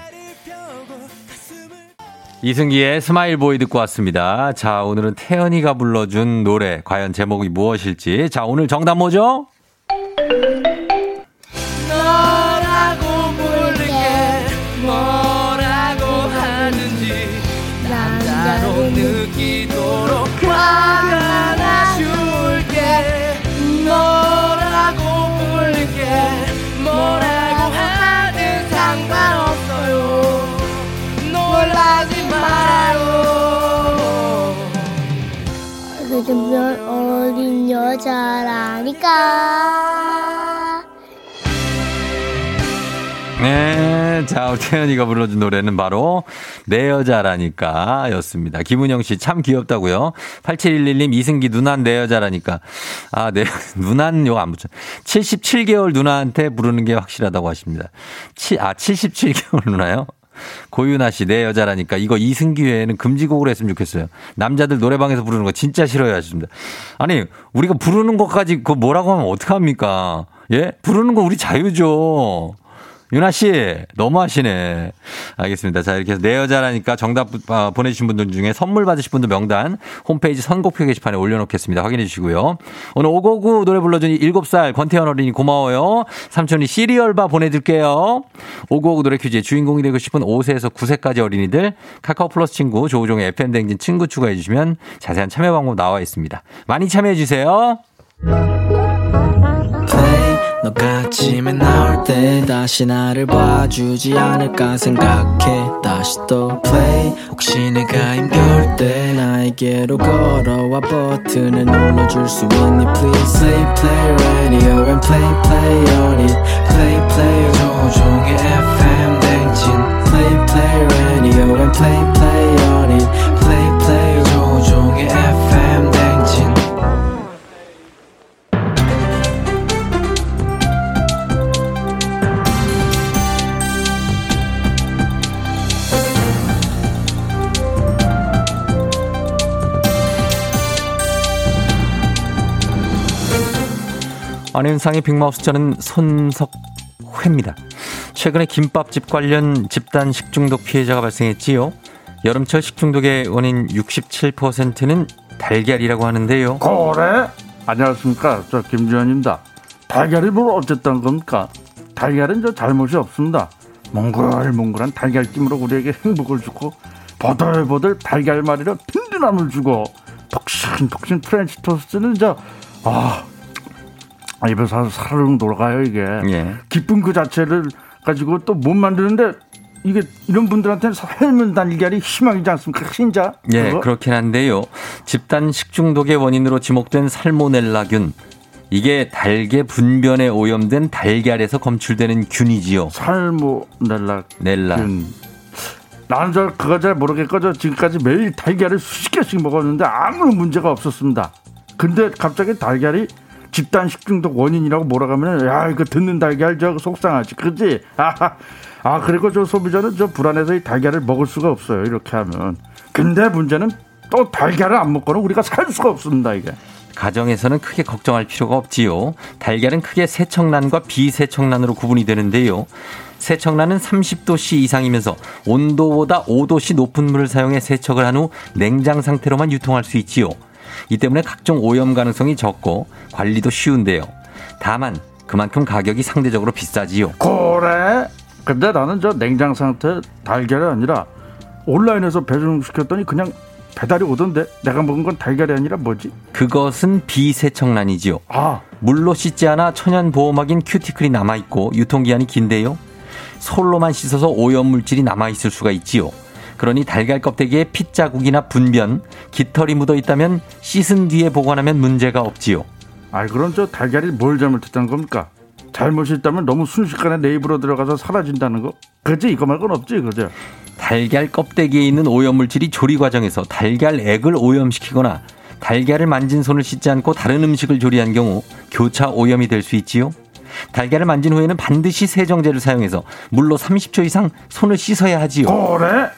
이승기의 스마일보이 듣고 왔습니다. 자, 오늘은 태연이가 불러준 노래 과연 제목이 무엇일지. 자, 오늘 정답 뭐죠? 너라고 부를게 뭐라고 하는지 남자로 느끼도록 꽉 안아줄게. 너라고 부를게 뭐라고 하든 상관없어요. 놀라지 말아요. 그러면 어린 여자라니까. 네, 자, 태연이가 불러준 노래는 바로 내 여자라니까 였습니다. 김은영 씨 참 귀엽다고요. 팔칠일일 님, 이승기 누난 내 여자라니까. 아, 내 누난 요거 안 붙여. 칠십칠 개월 누나한테 부르는 게 확실하다고 하십니다. 치, 아, 칠십칠 개월 누나요? 고윤아 씨, 내 여자라니까. 이거 이승기 외에는 금지곡으로 했으면 좋겠어요. 남자들 노래방에서 부르는 거 진짜 싫어요. 하십니다. 아니, 우리가 부르는 것까지 그거 뭐라고 하면 어떡합니까? 예? 부르는 거 우리 자유죠. 윤아 씨, 너무하시네. 알겠습니다. 자, 이렇게 해서 내 여자라니까 정답 보내주신 분들 중에 선물 받으실 분들 명단 홈페이지 선곡표 게시판에 올려놓겠습니다. 확인해 주시고요. 오늘 오고구 노래 불러준 일곱 살 권태현 어린이 고마워요. 삼촌이 시리얼바 보내드릴게요. 오고구 노래 퀴즈의 주인공이 되고 싶은 오 세에서 구 세까지 어린이들 카카오 플러스 친구 조우종의 에프엠댕진 친구 추가해 주시면 자세한 참여 방법 나와 있습니다. 많이 참여해 주세요. 너가 아침에 나올 때 다시 나를 봐주지 않을까 생각해. 다시 또 play. 혹시 내가 힘겨울 때 나에게로 걸어와 버튼을 눌러줄 수 있니 please. Play play radio and play play on it. Play play 조종의 에프엠 댕진. Play play radio and play play on it. Play play 조종의 에프엠 댕진. 안윤상의 빅마우스, 저는 손석회입니다. 최근에 김밥집 관련 집단 식중독 피해자가 발생했지요. 여름철 식중독의 원인 육십칠 퍼센트는 달걀이라고 하는데요. 그래? 안녕하십니까. 저 김주현입니다. 달걀이 뭘 어쨌다는 겁니까? 달걀은 저 잘못이 없습니다. 몽글몽글한 달걀찜으로 우리에게 행복을 주고 보들보들 달걀말이로 든든함을 주고 톡신톡신 프렌치 토스트는 저... 아... 입에서 사르륵 돌아가요 이게. 예. 기쁨 그 자체를 가지고 또 못 만드는데 이게 이런 분들한테는 삶은 달걀이 희망이지 않습니까? 진짜. 예, 그거? 그렇긴 한데요. 집단 식중독의 원인으로 지목된 살모넬라균. 이게 닭의 분변에 오염된 달걀에서 검출되는 균이지요. 살모넬라. 넬라. 균. 나는 저 그거 잘 모르겠거든. 지금까지 매일 달걀을 수십 개씩 먹었는데 아무런 문제가 없었습니다. 근데 갑자기 달걀이 집단 식중독 원인이라고 몰아가면 야 이거 듣는 달걀 저 속상하지, 그렇지? 아, 아 그리고 저 소비자는 저 불안해서 이 달걀을 먹을 수가 없어요. 이렇게 하면. 근데 문제는 또 달걀을 안 먹고는 우리가 살 수가 없습니다 이게. 가정에서는 크게 걱정할 필요가 없지요. 달걀은 크게 세척란과 비세척란으로 구분이 되는데요. 세척란은 삼십 도씨 이상이면서 온도보다 오 도씨 높은 물을 사용해 세척을 한 후 냉장 상태로만 유통할 수 있지요. 이 때문에 각종 오염 가능성이 적고 관리도 쉬운데요. 다만 그만큼 가격이 상대적으로 비싸지요. 그래? 근데 나는 저 냉장 상태 달걀이 아니라 온라인에서 배송시켰더니 그냥 배달이 오던데 내가 먹은 건 달걀이 아니라 뭐지? 그것은 비세척란이지요. 아. 물로 씻지 않아 천연보호막인 큐티클이 남아있고 유통기한이 긴데요. 솔로만 씻어서 오염물질이 남아있을 수가 있지요. 그러니 달걀 껍데기에 핏자국이나 분변, 깃털이 묻어있다면 씻은 뒤에 보관하면 문제가 없지요. 아이 그럼 저 달걀이 뭘 잘못했다는 겁니까? 잘못이 있다면 너무 순식간에 내 입으로 들어가서 사라진다는 거? 그치? 이거 말고는 없지, 그죠? 달걀 껍데기에 있는 오염물질이 조리 과정에서 달걀액을 오염시키거나 달걀을 만진 손을 씻지 않고 다른 음식을 조리한 경우 교차 오염이 될 수 있지요. 달걀을 만진 후에는 반드시 세정제를 사용해서 물로 삼십 초 이상 손을 씻어야 하지요. 그래?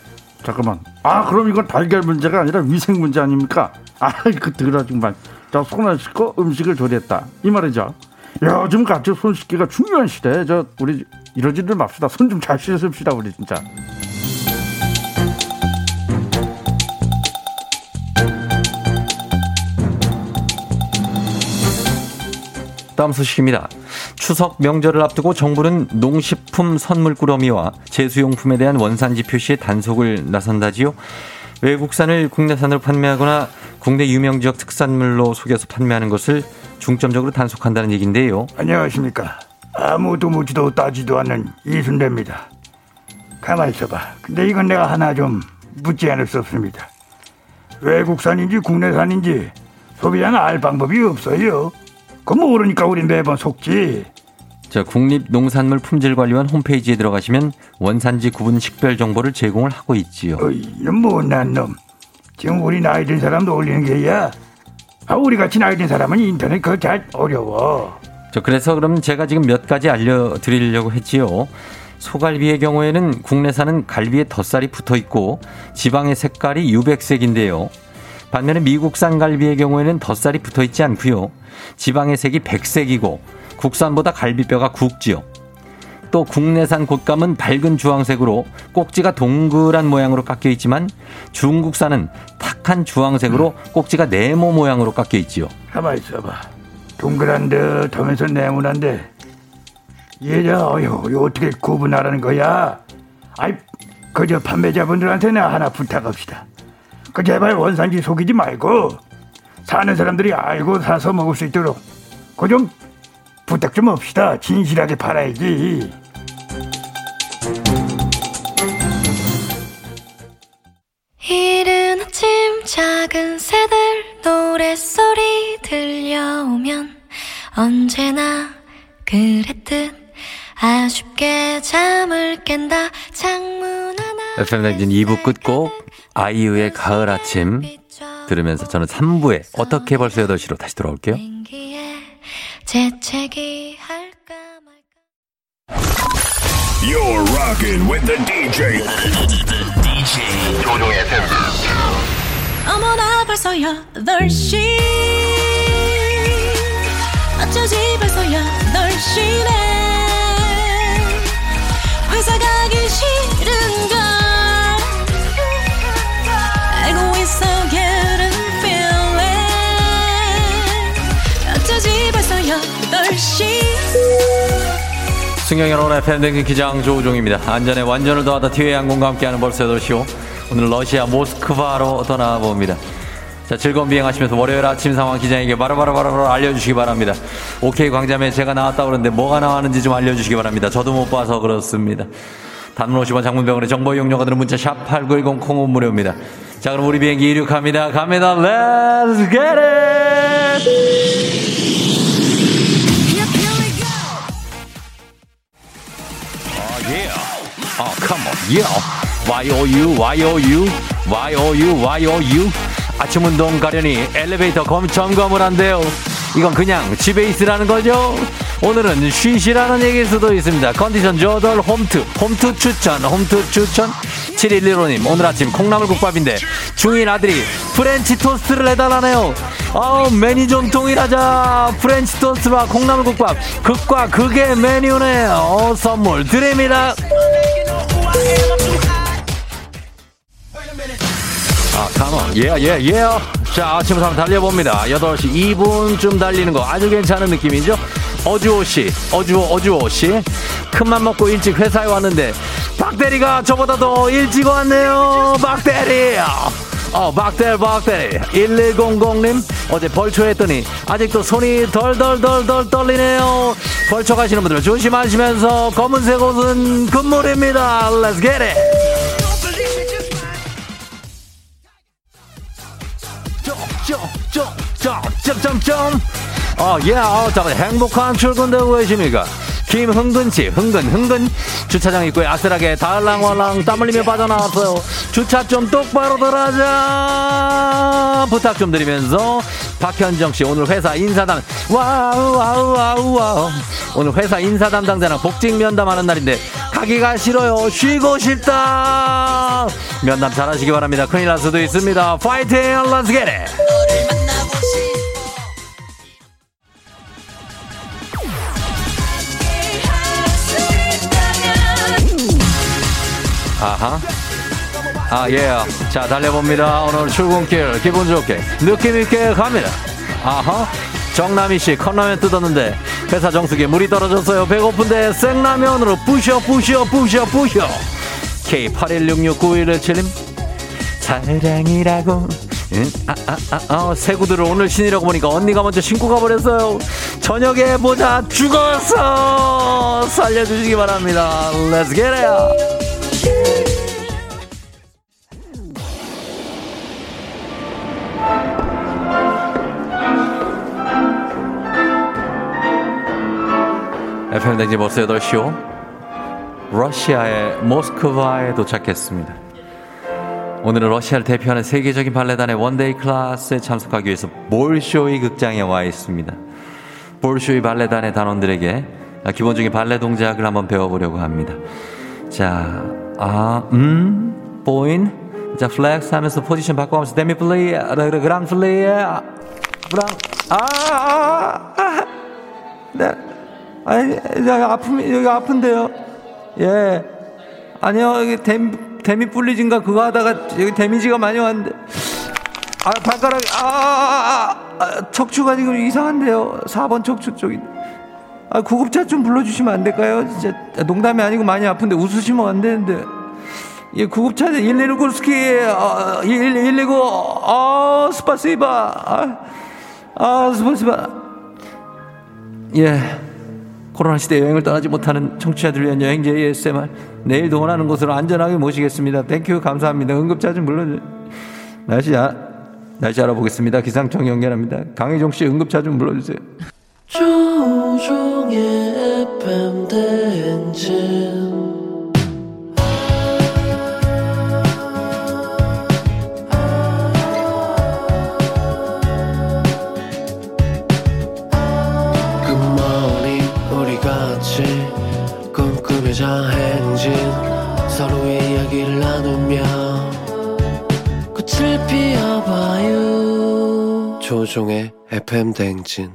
잠깐만. 아, 그럼 이건 달걀 문제가 아니라 위생 문제 아닙니까? 아, 그 더라 정말. 자, 손을 씻고 음식을 조리했다. 이 말이죠. 요즘 같이 손 씻기가 중요한 시대에 저 우리 이러지들 맙시다. 손 좀 잘 씻읍시다 우리 진짜. 다음 소식입니다. 추석 명절을 앞두고 정부는 농식품 선물꾸러미와 제수용품에 대한 원산지 표시에 단속을 나선다지요. 외국산을 국내산으로 판매하거나 국내 유명 지역 특산물로 속여서 판매하는 것을 중점적으로 단속한다는 얘기인데요. 안녕하십니까. 아무도 묻지도 따지도 않는 이순대입니다. 가만히 있어봐. 근데 이건 내가 하나 좀 묻지 않을 수 없습니다. 외국산인지 국내산인지 소비자는 알 방법이 없어요. 그건 모르니까 우린 매번 속지. 자, 국립농산물품질관리원 홈페이지에 들어가시면 원산지 구분 식별 정보를 제공을 하고 있지요. 어이, 이런 못난 놈. 지금 우리 나이 든 사람도 올리는 게야. 아, 우리같이 나이 든 사람은 인터넷 그거 잘 어려워. 자, 그래서 그럼 제가 지금 몇 가지 알려드리려고 했지요. 소갈비의 경우에는 국내산은 갈비에 덧살이 붙어있고 지방의 색깔이 유백색인데요. 반면에 미국산 갈비의 경우에는 덧살이 붙어있지 않고요. 지방의 색이 백색이고 국산보다 갈비뼈가 굵지요. 또 국내산 곶감은 밝은 주황색으로 꼭지가 동그란 모양으로 깎여있지만 중국산은 탁한 주황색으로 음. 꼭지가 네모 모양으로 깎여있지요. 가만 있어봐. 동그란 듯 하면서 네모난데 얘야 어휴 어떻게 구분하라는 거야. 아이 그저 판매자분들한테는 하나 부탁합시다. 그 제발 원산지 속이지 말고 사는 사람들이 알고 사서 먹을 수 있도록 그 좀 부탁 좀 합시다. 진실하게 팔아야지. 이른 아침 작은 새들 노랫소리 들려오면 언제나 그랬듯 아쉽게 잠을 깬다. 창문 하나 에프엠댕진 이 부 끝곡 아이유의 가을 아침 들으면서 저는 삼 부에 어떻게 벌써 여덟 시로 다시 돌아올게요. 재채기 할까 말까. You're rocking with the 디제이. 조종의 팬들. 어머나 벌써 여덟 시. 어쩌지 벌써 여덟 시네. 회사 가기 싫은걸. 알고 있어 getting feeling. 어쩌지 벌써 여덟 시. 승용 여러분의 팬댕진 기장 조우종입니다. 안전에 완전을 더하다 티웨이 항공과 함께하는 벌써 여덟 시오. 오늘 러시아 모스크바로 떠나봅니다. 자, 즐거운 비행하시면서 월요일 아침 상황 기장에게 바로바로바로 바로 바로 알려주시기 바랍니다. 오케이 광자매 제가 나왔다고 그러는데 뭐가 나왔는지 좀 알려주시기 바랍니다. 저도 못 봐서 그렇습니다. 단문 오십 원 장문병원의 정보 이용료가 드는 문자 샵팔구일공 콩은 무료입니다. 자 그럼 우리 비행기 이륙합니다. 갑니다. Let's get it! Oh, come on, yo. 와이오유, 와이오유, 와이오유, 와이오유. 아침 운동 가려니 엘리베이터 검 점검을 한대요. 이건 그냥 집에 있으라는 거죠. 오늘은 쉬시라는 얘기일 수도 있습니다. 컨디션 조절 홈트, 홈트 추천, 홈트 추천. 칠일일오 님, 오늘 아침 콩나물국밥인데 중인 아들이 프렌치 토스트를 해달라네요. 아우, 메뉴 좀 통일하자. 프렌치 토스트와 콩나물국밥, 극과 극의 메뉴네. 어, 선물 드립니다. 아, 컴온. 예, 예, 예. 자, 아침부터 한번 달려봅니다. 여덟 시 이 분쯤 달리는 거 아주 괜찮은 느낌이죠? 어주호씨, 어주호, 어주호씨. 큰맘 먹고 일찍 회사에 왔는데, 박대리가 저보다 더 일찍 왔네요. 박대리! 어, 박대리, 박대리. 일일공공 님, 어제 벌초 했더니, 아직도 손이 덜덜덜덜 떨리네요. 벌초 가시는 분들 조심하시면서, 검은색 옷은 금물입니다. Let's get it! 점점점점점점점. 어, 예, 어, 잠깐 행복한 출근 되고 계십니까? 김흥근씨, 흥근, 흥근. 주차장 입구에 아슬하게 달랑말랑 땀 흘리며 빠져나왔어요. 주차 좀 똑바로 들어가자. 부탁 좀 드리면서. 박현정씨, 오늘 회사 인사담, 와우, 와우, 와우, 와우. 오늘 회사 인사 담당자랑 복직 면담하는 날인데, 가기가 싫어요. 쉬고 싶다. 면담 잘하시기 바랍니다. 큰일 날 수도 있습니다. 파이팅! Let's get it! 아하. 아, 예. 자, 달려봅니다. 오늘 출근길 기분 좋게, 느낌있게 갑니다. 아하. 정남희씨, 컵라면 뜯었는데, 회사 정수기에 물이 떨어졌어요. 배고픈데, 생라면으로 부셔, 부셔, 부셔, 부셔. 케이 팔일육육 구일일칠 님, 사랑이라고. 응? 아, 아, 아, 어, 새 구두를 오늘 신으려고 보니까 언니가 먼저 신고 가버렸어요. 저녁에 보자, 죽었어. 살려주시기 바랍니다. Let's get it. 에프엠댕진 벌써 여덟 시오. 러시아의 모스크바에 도착했습니다. 오늘은 러시아를 대표하는 세계적인 발레단의 원데이 클래스에 참석하기 위해서 볼쇼이 극장에 와 있습니다. 볼쇼이 발레단의 단원들에게 기본적인 발레 동작을 한번 배워보려고 합니다. 자, 아, 음, 보인. 자, 플렉스 하면서 포지션 바꿔가면서 데미 플레이, 그랑 플레이, 그랑, 아, 아, 아, 네, 아니, 아픔, 여기 아픈데요. 예. 아니요, 여기 데미, 데미 플리진가 그거 하다가 여기 데미지가 많이 왔는데. 아, 발가락이, 아, 아, 아, 아, 척추가 지금 이상한데요. 사 번 척추 쪽인데. 아, 구급차 좀 불러주시면 안 될까요? 진짜 농담이 아니고 많이 아픈데 웃으시면 안 되는데. 예, 구급차 일일구 스키, 어, 일일구, 어, 스파시바. 아, 아, 스파시바. 예. 코로나 시대 여행을 떠나지 못하는 청취자들 위한 여행지 에이에스엠알. 내일 동원하는 곳으로 안전하게 모시겠습니다. 땡큐, 감사합니다. 응급차 좀 불러주세요. 날씨, 아, 날씨 알아보겠습니다. 기상청 연결합니다. 강혜종 씨, 응급차 좀 불러주세요. 조우종의 에프엠댕진. 끝머리 우리같이 꿈꾸며자 행진, 서로의 이야기를 나누며 꽃을 피워봐요. 조우종의 에프엠댕진.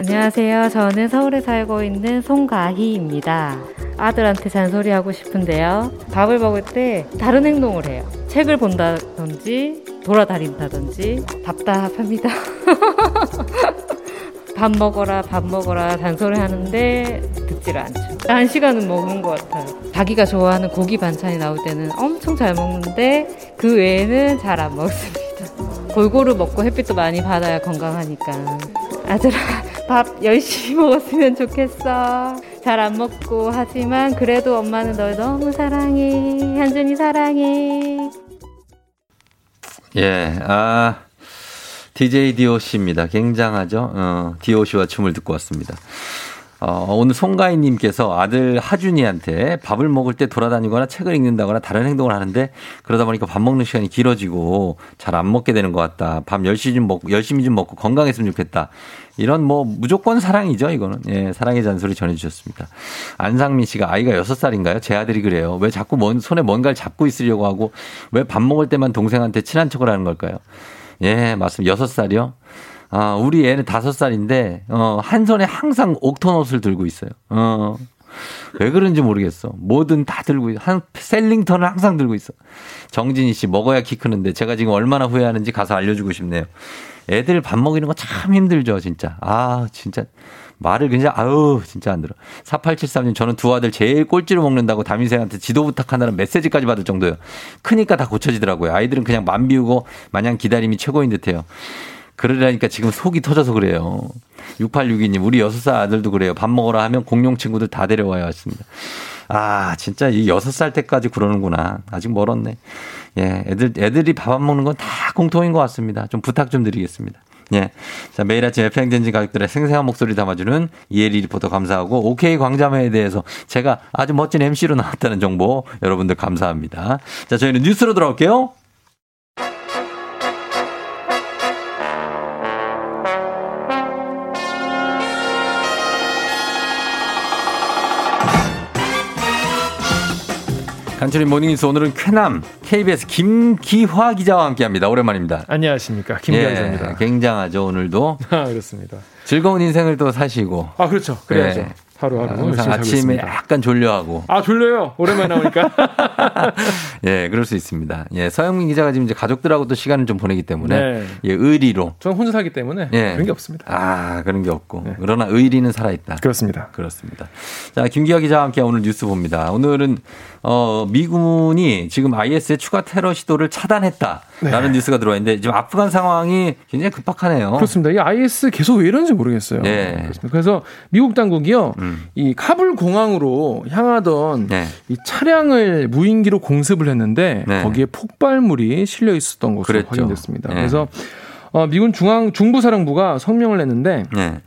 안녕하세요. 저는 서울에 살고 있는 송가희입니다. 아들한테 잔소리하고 싶은데요. 밥을 먹을 때 다른 행동을 해요. 책을 본다든지 돌아다닌다든지. 답답합니다. 밥 먹어라 밥 먹어라 잔소리하는데 듣질 않죠. 한 시간은 먹는 것 같아요. 자기가 좋아하는 고기 반찬이 나올 때는 엄청 잘 먹는데 그 외에는 잘 안 먹습니다. 골고루 먹고 햇빛도 많이 받아야 건강하니까. 아들아, 밥 열심히 먹었으면 좋겠어. 잘 안 먹고 하지만 그래도 엄마는 널 너무 사랑해. 현준이 사랑해. 예, 아, 디제이 디오씨입니다. 굉장하죠? 어, 디오씨와 춤을 듣고 왔습니다. 어, 오늘 송가희님께서 아들 하준이한테 밥을 먹을 때 돌아다니거나 책을 읽는다거나 다른 행동을 하는데 그러다 보니까 밥 먹는 시간이 길어지고 잘 안 먹게 되는 것 같다. 밤 열 시 좀 먹고, 열심히 좀 먹고 건강했으면 좋겠다. 이런 뭐 무조건 사랑이죠, 이거는. 예, 사랑의 잔소리 전해주셨습니다. 안상민 씨가 아이가 여섯 살인가요? 제 아들이 그래요. 왜 자꾸 뭔, 손에 뭔가를 잡고 있으려고 하고 왜 밥 먹을 때만 동생한테 친한 척을 하는 걸까요? 예, 맞습니다. 여섯 살이요? 아, 우리 애는 다섯 살인데, 어, 한 손에 항상 옥턴옷을 들고 있어요. 어, 왜 그런지 모르겠어. 뭐든 다 들고, 있, 한, 셀링턴을 항상 들고 있어. 정진희 씨, 먹어야 키 크는데, 제가 지금 얼마나 후회하는지 가서 알려주고 싶네요. 애들 밥 먹이는 거 참 힘들죠, 진짜. 아, 진짜. 말을 그냥, 아우, 진짜 안 들어. 사팔칠삼 님, 저는 두 아들 제일 꼴찌로 먹는다고 담임생한테 지도 부탁한다는 메시지까지 받을 정도예요. 크니까 다 고쳐지더라고요. 아이들은 그냥 맘 비우고, 마냥 기다림이 최고인 듯해요. 그러려니까 지금 속이 터져서 그래요. 육팔육이 님, 우리 여섯 살 아들도 그래요. 밥 먹으라 하면 공룡 친구들 다 데려와요. 했습니다. 아, 진짜 이 여섯 살 때까지 그러는구나. 아직 멀었네. 예, 애들, 애들이 밥 안 먹는 건 다 공통인 것 같습니다. 좀 부탁 좀 드리겠습니다. 예. 자, 매일 아침 에프엠댕진 가족들의 생생한 목소리 담아주는 이혜리 리포터 감사하고, 오케이 광자매에 대해서 제가 아주 멋진 엠씨로 나왔다는 정보 여러분들 감사합니다. 자, 저희는 뉴스로 돌아올게요. 간추린 모닝뉴스, 오늘은 쾌남 케이비에스 김기화 기자와 함께합니다. 오랜만입니다. 안녕하십니까, 김기화 예, 기자입니다. 굉장하죠, 오늘도. 아, 그렇습니다. 즐거운 인생을 또 사시고. 아, 그렇죠. 그래야죠. 예. 하루하루. 아, 항상 아침에 약간 졸려하고. 아, 졸려요. 오랜만에 나오니까. 예, 그럴 수 있습니다. 예, 서영민 기자가 지금 이제 가족들하고 또 시간을 좀 보내기 때문에. 네. 예, 의리로. 저는 혼자 살기 때문에. 예. 그런 게 없습니다. 아, 그런 게 없고. 네. 그러나 의리는 살아있다. 그렇습니다. 그렇습니다. 자, 김기화 기자와 함께 오늘 뉴스 봅니다. 오늘은, 어, 미군이 지금 아이에스의 추가 테러 시도를 차단했다라는 네. 뉴스가 들어와 있는데 지금 아프간 상황이 굉장히 급박하네요. 그렇습니다. 이 아이에스 계속 왜 이러는지 모르겠어요. 네. 그렇습니다. 그래서 미국 당국이요. 음. 이 카불 공항으로 향하던 네. 이 차량을 무인기로 공습을 했는데 네. 거기에 폭발물이 실려 있었던 것으로 그랬죠. 확인됐습니다. 네. 그래서 어, 미군 중앙 중부사령부가 성명을 냈는데 네.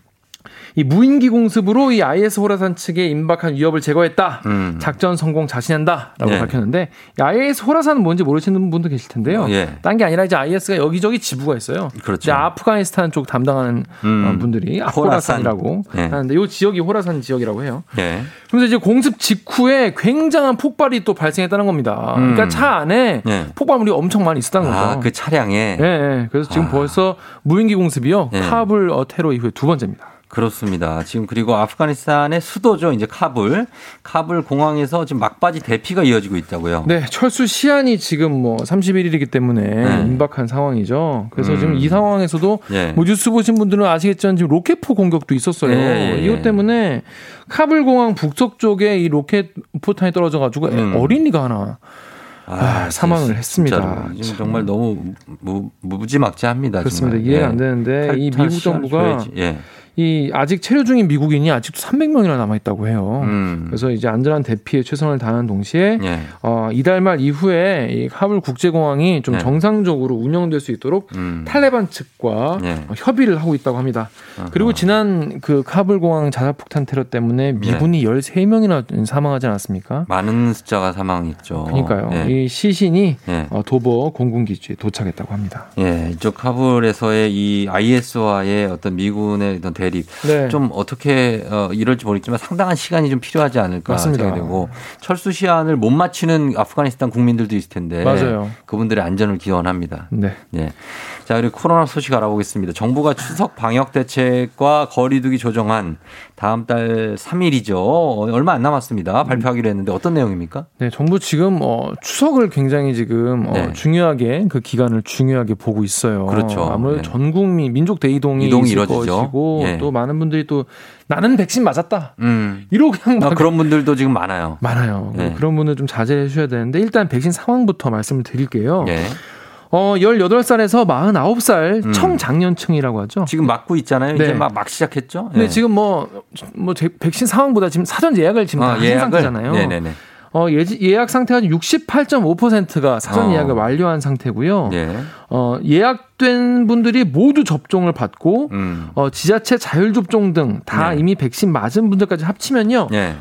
이 무인기 공습으로 이 아이에스 호라산 측의 임박한 위협을 제거했다. 음. 작전 성공 자신한다라고 예. 밝혔는데 이 아이에스 호라산은 뭔지 모르시는 분도 계실 텐데요. 어, 예. 딴 게 아니라 이제 아이에스가 여기저기 지부가 있어요. 그렇죠. 아프가니스탄 쪽 담당하는 음. 분들이 호라산이라고 호라산. 예. 하는데 이 지역이 호라산 지역이라고 해요. 예. 그러면서 이제 공습 직후에 굉장한 폭발이 또 발생했다는 겁니다. 음. 그러니까 차 안에 예. 폭발물이 엄청 많이 있었다는 거죠. 아, 그 차량에. 예. 예. 그래서 지금 아. 벌써 무인기 공습이요. 예. 카불 테러 이후에 두 번째입니다. 그렇습니다. 지금 그리고 아프가니스탄의 수도죠. 이제 카불. 카불 공항에서 지금 막바지 대피가 이어지고 있다고요. 네. 철수 시한이 지금 뭐 삼십일 일이기 때문에 네. 임박한 상황이죠. 그래서 음. 지금 이 상황에서도 네. 뭐 뉴스 보신 분들은 아시겠지만 지금 로켓포 공격도 있었어요. 네. 이것 때문에 카불 공항 북쪽 쪽에 이 로켓 포탄이 떨어져 가지고 음. 어린이가 하나 아, 아, 사망을 했습니다. 지금 정말 너무 무, 무지막지합니다. 그렇습니다. 정말. 이해가 예. 안 되는데 탈, 이 미국 정부가 예. 이 아직 체류 중인 미국인이 아직도 삼백 명이나 남아있다고 해요. 음. 그래서 이제 안전한 대피에 최선을 다하는 동시에 예. 어, 이달 말 이후에 이 카불 국제공항이 좀 예. 정상적으로 운영될 수 있도록 음. 탈레반 측과 예. 협의를 하고 있다고 합니다. 아하. 그리고 지난 그 카불 공항 자사폭탄 테러 때문에 미군이 예. 열세 명이나 사망하지 않았습니까? 많은 숫자가 사망했죠. 그러니까요. 예. 이 시신이 예. 도버 공군기지에 도착했다고 합니다. 예, 이쪽 카불에서의 이 아이에스와의 어떤 미군의 어떤 대 네. 좀 어떻게 어, 이럴지 모르겠지만 상당한 시간이 좀 필요하지 않을까 생각이 되고 철수 시한을 못 맞추는 아프가니스탄 국민들도 있을 텐데 맞아요. 그분들의 안전을 기원합니다. 네. 네. 자, 그리고 코로나 소식 알아보겠습니다. 정부가 추석 방역 대책과 거리두기 조정안 다음 달 삼 일이죠. 얼마 안 남았습니다. 발표하기로 했는데 어떤 내용입니까? 네, 정부 지금 어, 추석을 굉장히 지금 어, 네. 중요하게 그 기간을 중요하게 보고 있어요. 그렇죠. 아무래도 네. 전 국민 민족 대이동이 이동이 있을 것이고 네. 또 많은 분들이 또 나는 백신 맞았다. 음. 이러고 그냥 막 아, 그런 분들도 지금 많아요. 많아요. 네. 그런 분들 좀 자제를 해 주셔야 되는데 일단 백신 상황부터 말씀을 드릴게요. 네. 어, 열여덟 살에서 마흔아홉 살 음. 청장년층이라고 하죠. 지금 맞고 있잖아요. 네. 이제 막, 막 시작했죠. 근데 네. 지금 뭐, 뭐, 제, 백신 상황보다 지금 사전 예약을 지금 아, 다 한 상태잖아요. 네네네. 어, 예, 예약 상태가 육십팔 점 오 퍼센트가 사전 어. 예약을 완료한 상태고요. 네. 어, 예약된 분들이 모두 접종을 받고, 음. 어, 지자체 자율접종 등 다 네. 이미 백신 맞은 분들까지 합치면요. 네.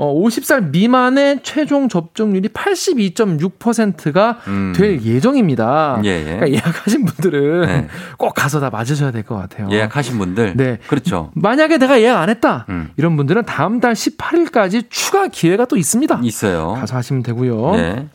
어, 오십 살 미만의 최종 접종률이 팔십이 점 육 퍼센트가 음. 될 예정입니다. 예, 예. 그러니까 예약하신 분들은 네. 꼭 가서 다 맞으셔야 될 것 같아요. 예약하신 분들? 네. 그렇죠. 만약에 내가 예약 안 했다. 음. 이런 분들은 다음 달 십팔 일까지 추가 기회가 또 있습니다. 있어요. 가서 하시면 되고요. 네.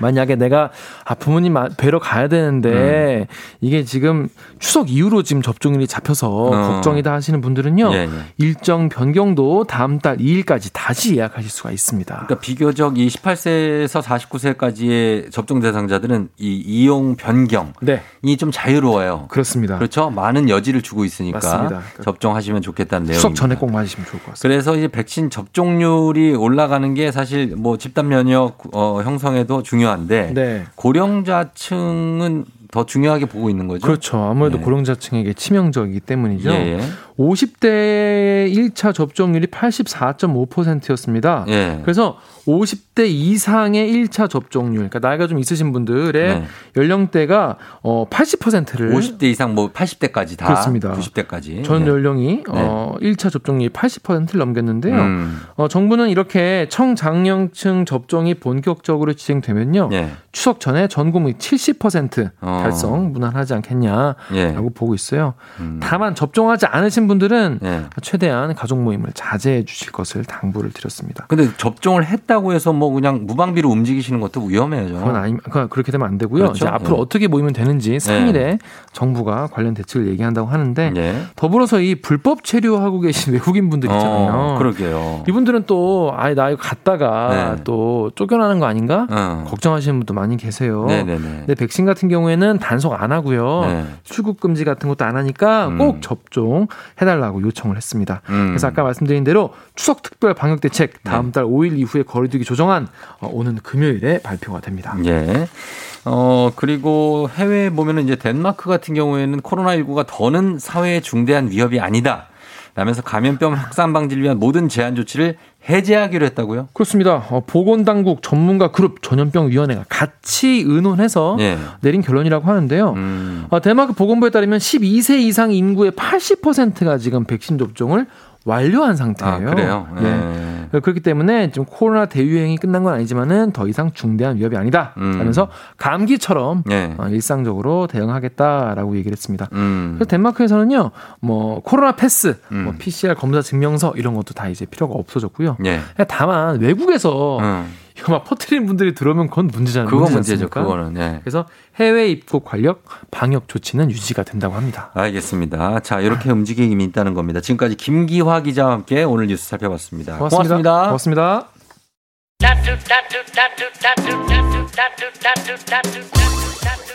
만약에 내가 아 부모님 뵈러 가야 되는데 음. 이게 지금 추석 이후로 지금 접종률이 잡혀서 어. 걱정이다 하시는 분들은요. 예, 예. 일정 변경도 다음 달 이 일까지 다시 예약하실 수가 있습니다. 그러니까 비교적 이 십팔 세에서 사십구 세까지의 접종 대상자들은 이 이용 변경이 네. 좀 자유로워요. 그렇습니다. 그렇죠. 많은 여지를 주고 있으니까 맞습니다. 접종하시면 좋겠다는 내용입니다. 추석 전에 꼭 맞으시면 좋을 것 같습니다. 그래서 이제 백신 접종률이 올라가는 게 사실 뭐 집단 면역 어, 형성에도 중요합니다. 중요한데 네. 고령자층은 더 중요하게 보고 있는 거죠. 그렇죠. 아무래도 네. 고령자층에게 치명적이기 때문이죠. 예. 오십 대의 일 차 접종률이 팔십사 점 오 퍼센트였습니다. 예. 그래서 오십 대 이상의 일 차 접종률, 그러니까 나이가 좀 있으신 분들의 네. 연령대가 어 팔십 퍼센트를 오십 대 이상 뭐 팔십 대까지 다 그렇습니다. 구십 대까지 전 연령이 네. 어 일 차 접종률이 팔십 퍼센트를 넘겼는데요. 음. 어 정부는 이렇게 청장년층 접종이 본격적으로 진행되면요. 네. 추석 전에 전 국민 칠십 퍼센트 달성 어. 무난하지 않겠냐라고 네. 보고 있어요. 음. 다만 접종하지 않으신 분들은 네. 최대한 가족 모임을 자제해 주실 것을 당부를 드렸습니다. 그런데 접종을 했다고 해서 뭐 그냥 무방비로 움직이시는 것도 위험해요. 그건 아니, 그러니까 그렇게 되면 안 되고요. 그렇죠? 이제 앞으로 네. 어떻게 모이면 되는지 삼 일에 네. 정부가 관련 대책을 얘기한다고 하는데 네. 더불어서 이 불법 체류하고 계신 외국인 분들 있잖아요. 어, 그러게요. 이분들은 또 아예 나 이거 갔다가 네. 또 쫓겨나는 거 아닌가 어. 걱정하시는 분도 많이 계세요. 네, 네, 네. 근데 백신 같은 경우에는 단속 안 하고요. 네. 출국 금지 같은 것도 안 하니까 음. 꼭 접종 해달라고 요청을 했습니다. 음. 그래서 아까 말씀드린 대로 추석 특별 방역 대책 다음 달 오 일 이후에 거리두기 조정안 오는 금요일에 발표가 됩니다. 예. 어 그리고 해외에 보면은 이제 덴마크 같은 경우에는 코로나십구가 더는 사회에 중대한 위협이 아니다. 라면서 감염병 확산 방지를 위한 모든 제한 조치를 해제하기로 했다고요? 그렇습니다. 어, 보건당국 전문가 그룹 전염병위원회가 같이 의논해서 예. 내린 결론이라고 하는데요. 음. 어, 덴마크 보건부에 따르면 십이 세 이상 인구의 팔십 퍼센트가 지금 백신 접종을 완료한 상태예요. 아, 그래요? 예. 예. 그렇기 때문에 지금 코로나 대유행이 끝난 건 아니지만은 더 이상 중대한 위협이 아니다. 하면서 음. 감기처럼 예. 어, 일상적으로 대응하겠다라고 얘기를 했습니다. 음. 그래서 덴마크에서는요, 뭐 코로나 패스, 음. 뭐 피씨알 검사 증명서 이런 것도 다 이제 필요가 없어졌고요. 예. 다만 외국에서 음. 이거 막 퍼뜨리는 분들이 들어오면 그건 문제잖아요. 그건 문제죠. 그거는. 예. 그래서 해외 입국 관력 방역 조치는 유지가 된다고 합니다. 알겠습니다. 자, 이렇게 움직임이 있다는 겁니다. 지금까지 김기화 기자와 함께 오늘 뉴스 살펴봤습니다. 고맙습니다. 고맙습니다.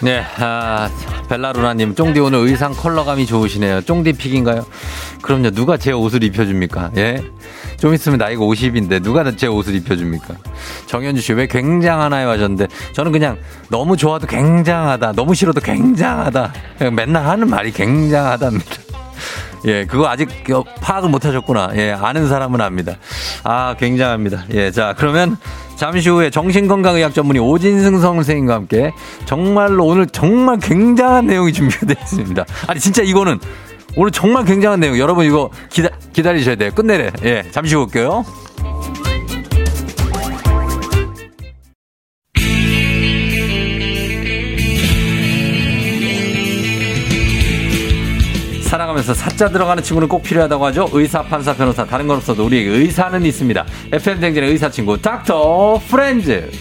네, 아, 벨라루나님, 쫑디 오늘 의상 컬러감이 좋으시네요. 쫑디 픽인가요? 그럼요. 누가 제 옷을 입혀줍니까? 예, 좀 있으면 나이가 오십인데 누가 제 옷을 입혀줍니까? 정현주 씨, 왜 굉장하나요 하셨는데 저는 그냥 너무 좋아도 굉장하다, 너무 싫어도 굉장하다, 그냥 맨날 하는 말이 굉장하답니다. 예, 그거 아직 파악을 못 하셨구나. 예, 아는 사람은 압니다. 아, 굉장합니다. 예, 자, 그러면 잠시 후에 정신건강의학 전문의 오진승 선생님과 함께 정말로 오늘 정말 굉장한 내용이 준비가 되어 있습니다. 아니, 진짜 이거는 오늘 정말 굉장한 내용. 여러분 이거 기다, 기다리셔야 돼요. 끝내래. 예, 잠시 후 올게요. 살아가면서 사자 들어가는 친구는 꼭 필요하다고 하죠. 의사, 판사, 변호사, 다른 건 없어도 우리에게 의사는 있습니다. 에프엠댕진의 의사친구 닥터프렌즈.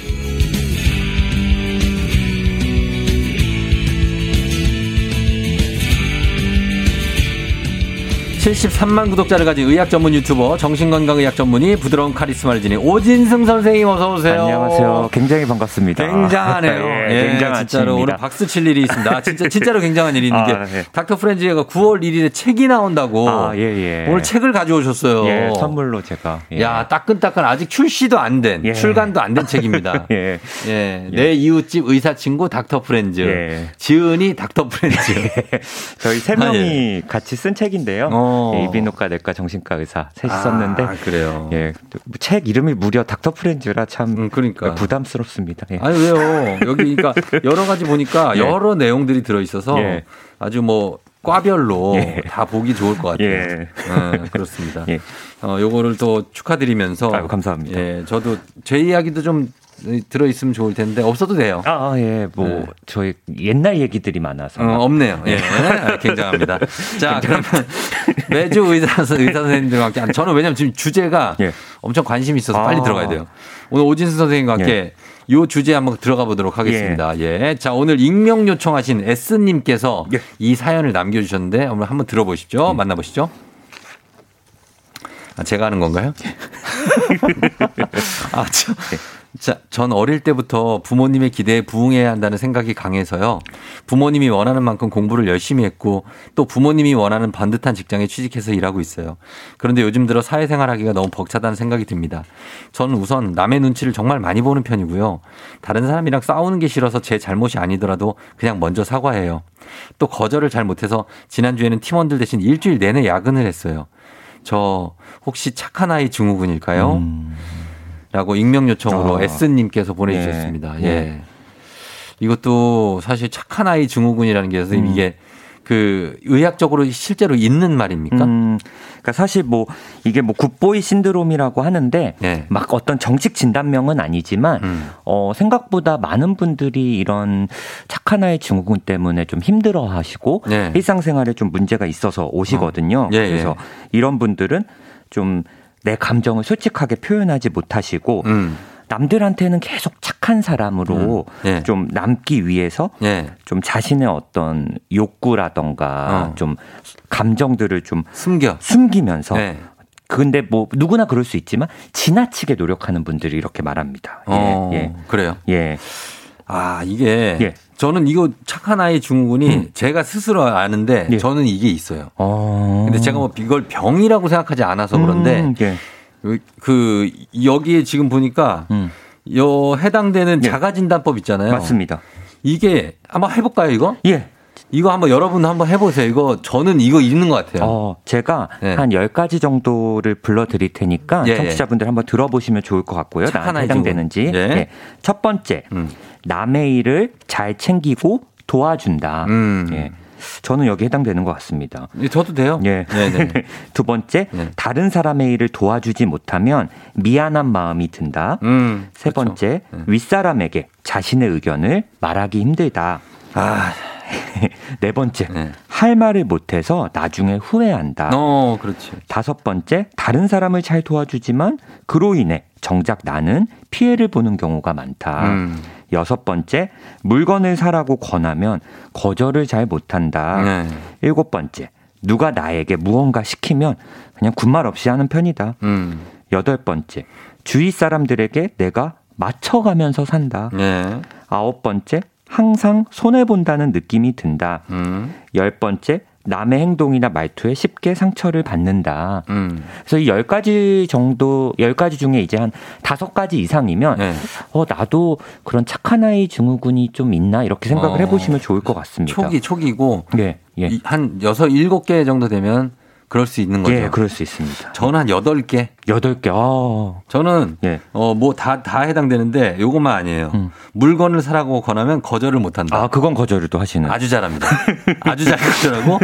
칠십삼만 구독자를 가진 의학 전문 유튜버, 정신건강의학 전문의, 부드러운 카리스마를 지닌 오진승 선생님 어서 오세요. 안녕하세요. 굉장히 반갑습니다. 굉장하네요. 예, 예, 굉장한 진짜로 일입니다. 오늘 박수 칠 일이 있습니다. 아, 진짜 진짜로 굉장한 일이 있는 게 아, 예. 닥터프렌즈가 구월 일일에 책이 나온다고. 아, 예, 예. 오늘 책을 가져오셨어요. 예, 선물로 제가. 예. 야, 따끈따끈 아직 출시도 안 된, 예. 출간도 안 된 책입니다. 예. 예. 내 예. 이웃집 의사 친구 닥터프렌즈. 예. 지은이 닥터프렌즈. 저희 세 명이 아, 예. 같이 쓴 책인데요. 어. 예, 이비인후과, 내과, 정신과 의사 셋이 아, 썼는데 그래요. 예, 책 이름이 무려 닥터프렌즈라 참 음, 그러니까. 부담스럽습니다. 예. 아니 왜요? 여기 그러니까 여러 가지 보니까 예. 여러 내용들이 들어있어서 예. 아주 뭐 과별로 예. 다 보기 좋을 것 같아요. 예. 예, 그렇습니다. 예. 어, 요거를 또 축하드리면서 아유, 감사합니다. 예, 저도 제 이야기도 좀 들어있으면 좋을 텐데 없어도 돼요. 아, 아 예, 뭐 네. 저희 옛날 얘기들이 많아서 어, 없네요. 예, 네, 굉장합니다. 자, 그러면 매주 의사, 의사 선생님들과 함께 저는 왜냐면 지금 주제가 예. 엄청 관심이 있어서 아. 빨리 들어가야 돼요. 오늘 오진수 선생님과 함께 이 예. 주제 한번 들어가 보도록 하겠습니다. 예, 예. 자, 오늘 익명 요청하신 S님께서 예. 이 사연을 남겨주셨는데 오늘 한번 들어보시죠. 음. 만나보시죠. 아, 제가 하는 건가요? 아, 저, 자, 전 어릴 때부터 부모님의 기대에 부응해야 한다는 생각이 강해서요. 부모님이 원하는 만큼 공부를 열심히 했고 또 부모님이 원하는 반듯한 직장에 취직해서 일하고 있어요. 그런데 요즘 들어 사회생활하기가 너무 벅차다는 생각이 듭니다. 저는 우선 남의 눈치를 정말 많이 보는 편이고요. 다른 사람이랑 싸우는 게 싫어서 제 잘못이 아니더라도 그냥 먼저 사과해요. 또 거절을 잘 못해서 지난주에는 팀원들 대신 일주일 내내 야근을 했어요. 저 혹시 착한 아이 증후군일까요? 음. 라고 익명 요청으로 아. S님께서 보내주셨습니다. 예. 예. 이것도 사실 착한 아이 증후군이라는 게 선생님 음. 이게 그 의학적으로 실제로 있는 말입니까? 음, 그러니까 사실 뭐 이게 뭐 굿보이 신드롬이라고 하는데 네. 막 어떤 정식 진단명은 아니지만 음. 어, 생각보다 많은 분들이 이런 착한 아이 증후군 때문에 좀 힘들어하시고 네. 일상생활에 좀 문제가 있어서 오시거든요. 어. 예, 그래서 예. 이런 분들은 좀 내 감정을 솔직하게 표현하지 못하시고 음. 남들한테는 계속 착한 사람으로 음, 예. 좀 남기 위해서 예. 좀 자신의 어떤 욕구라던가 어. 좀 감정들을 좀 숨겨 숨기면서 예. 근데 뭐 누구나 그럴 수 있지만 지나치게 노력하는 분들이 이렇게 말합니다. 예, 어, 예. 그래요? 예. 아 이게 예. 저는 이거 착한 아이 증후군이 음. 제가 스스로 아는데 예. 저는 이게 있어요. 어. 근데 제가 뭐 이걸 병이라고 생각하지 않아서 그런데. 음, 예. 그 여기에 지금 보니까 음. 요 해당되는 자가진단법 있잖아요. 맞습니다. 이게 한번 해볼까요, 이거? 예. 이거 한번 여러분 한번 해보세요. 이거 저는 이거 있는 것 같아요. 어, 제가 네. 한 열 가지 정도를 불러드릴 테니까 예, 청취자분들 한번 들어보시면 좋을 것 같고요. 나한테 해당되는지. 예. 네. 첫 번째, 음. 남의 일을 잘 챙기고 도와준다. 음. 예. 저는 여기 해당되는 것 같습니다. 예, 저도 돼요. 예. 두 번째, 네. 다른 사람의 일을 도와주지 못하면 미안한 마음이 든다. 음, 세 그렇죠. 번째, 네. 윗사람에게 자신의 의견을 말하기 힘들다. 아. 네 번째, 네. 할 말을 못해서 나중에 후회한다. 어, 그렇지. 다섯 번째, 다른 사람을 잘 도와주지만 그로 인해 정작 나는 피해를 보는 경우가 많다. 음. 여섯 번째, 물건을 사라고 권하면 거절을 잘 못한다. 네. 일곱 번째, 누가 나에게 무언가 시키면 그냥 군말 없이 하는 편이다. 음. 여덟 번째, 주위 사람들에게 내가 맞춰가면서 산다. 네. 아홉 번째, 항상 손해본다는 느낌이 든다. 음. 열 번째, 남의 행동이나 말투에 쉽게 상처를 받는다. 음. 그래서 이 열 가지 정도, 열 가지 중에 이제 한 다섯 가지 이상이면, 네. 어, 나도 그런 착한 아이 증후군이 좀 있나? 이렇게 생각을 어, 해보시면 좋을 것 같습니다. 초기, 초기고, 예, 예. 한 여섯, 일곱 개 정도 되면 그럴 수 있는 거죠. 예, 그럴 수 있습니다. 저는 한 여덟 개. 여덟 개, 아. 저는, 예. 어, 뭐 다, 다 해당되는데, 요것만 아니에요. 음. 물건을 사라고 권하면 거절을 못한다. 아, 그건 거절을 또 하시는. 아주 잘합니다. 아주 잘 거절하고,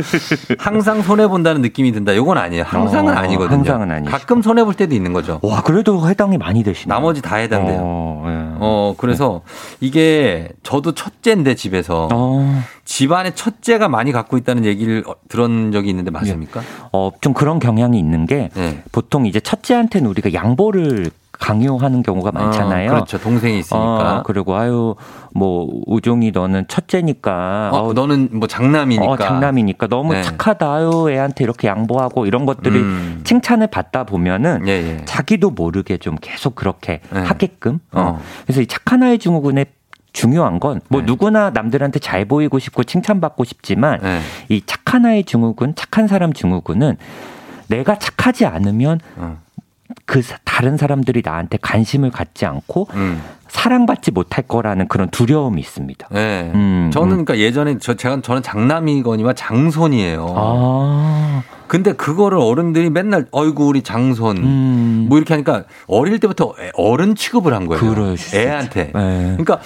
항상 손해본다는 느낌이 든다. 요건 아니에요. 항상은 아, 아니거든요. 항상은 아니에요. 가끔 손해볼 때도 있는 거죠. 와, 그래도 해당이 많이 되시네요. 나머지 다 해당돼요. 어, 예. 어 그래서 네. 이게 저도 첫째인데 집에서. 어. 집안에 첫째가 많이 갖고 있다는 얘기를 들은 적이 있는데 맞습니까? 예. 어, 좀 그런 경향이 있는 게, 예. 보통 이제 첫째 한테는 우리가 양보를 강요하는 경우가 많잖아요. 어, 그렇죠. 동생이 있으니까. 어, 그리고 아유 뭐 우종이 너는 첫째니까. 어, 어, 너는 뭐 장남이니까. 어, 장남이니까 너무 네. 착하다. 아유 애한테 이렇게 양보하고 이런 것들이 음. 칭찬을 받다 보면은 예, 예. 자기도 모르게 좀 계속 그렇게 예. 하게끔. 어. 그래서 이 착한 아이 증후군의 중요한 건 뭐 네. 누구나 남들한테 잘 보이고 싶고 칭찬받고 싶지만 네. 이 착한 아이 증후군, 착한 사람 증후군은 내가 착하지 않으면. 어. 그 다른 사람들이 나한테 관심을 갖지 않고 음. 사랑받지 못할 거라는 그런 두려움이 있습니다. 네, 음, 저는 음. 그러니까 예전에 저 제가 저는 장남이거니와 장손이에요. 아. 근데 그거를 어른들이 맨날 어이구 우리 장손 음. 뭐 이렇게 하니까 어릴 때부터 어른 취급을 한 거예요. 그래요, 애한테. 네. 그러니까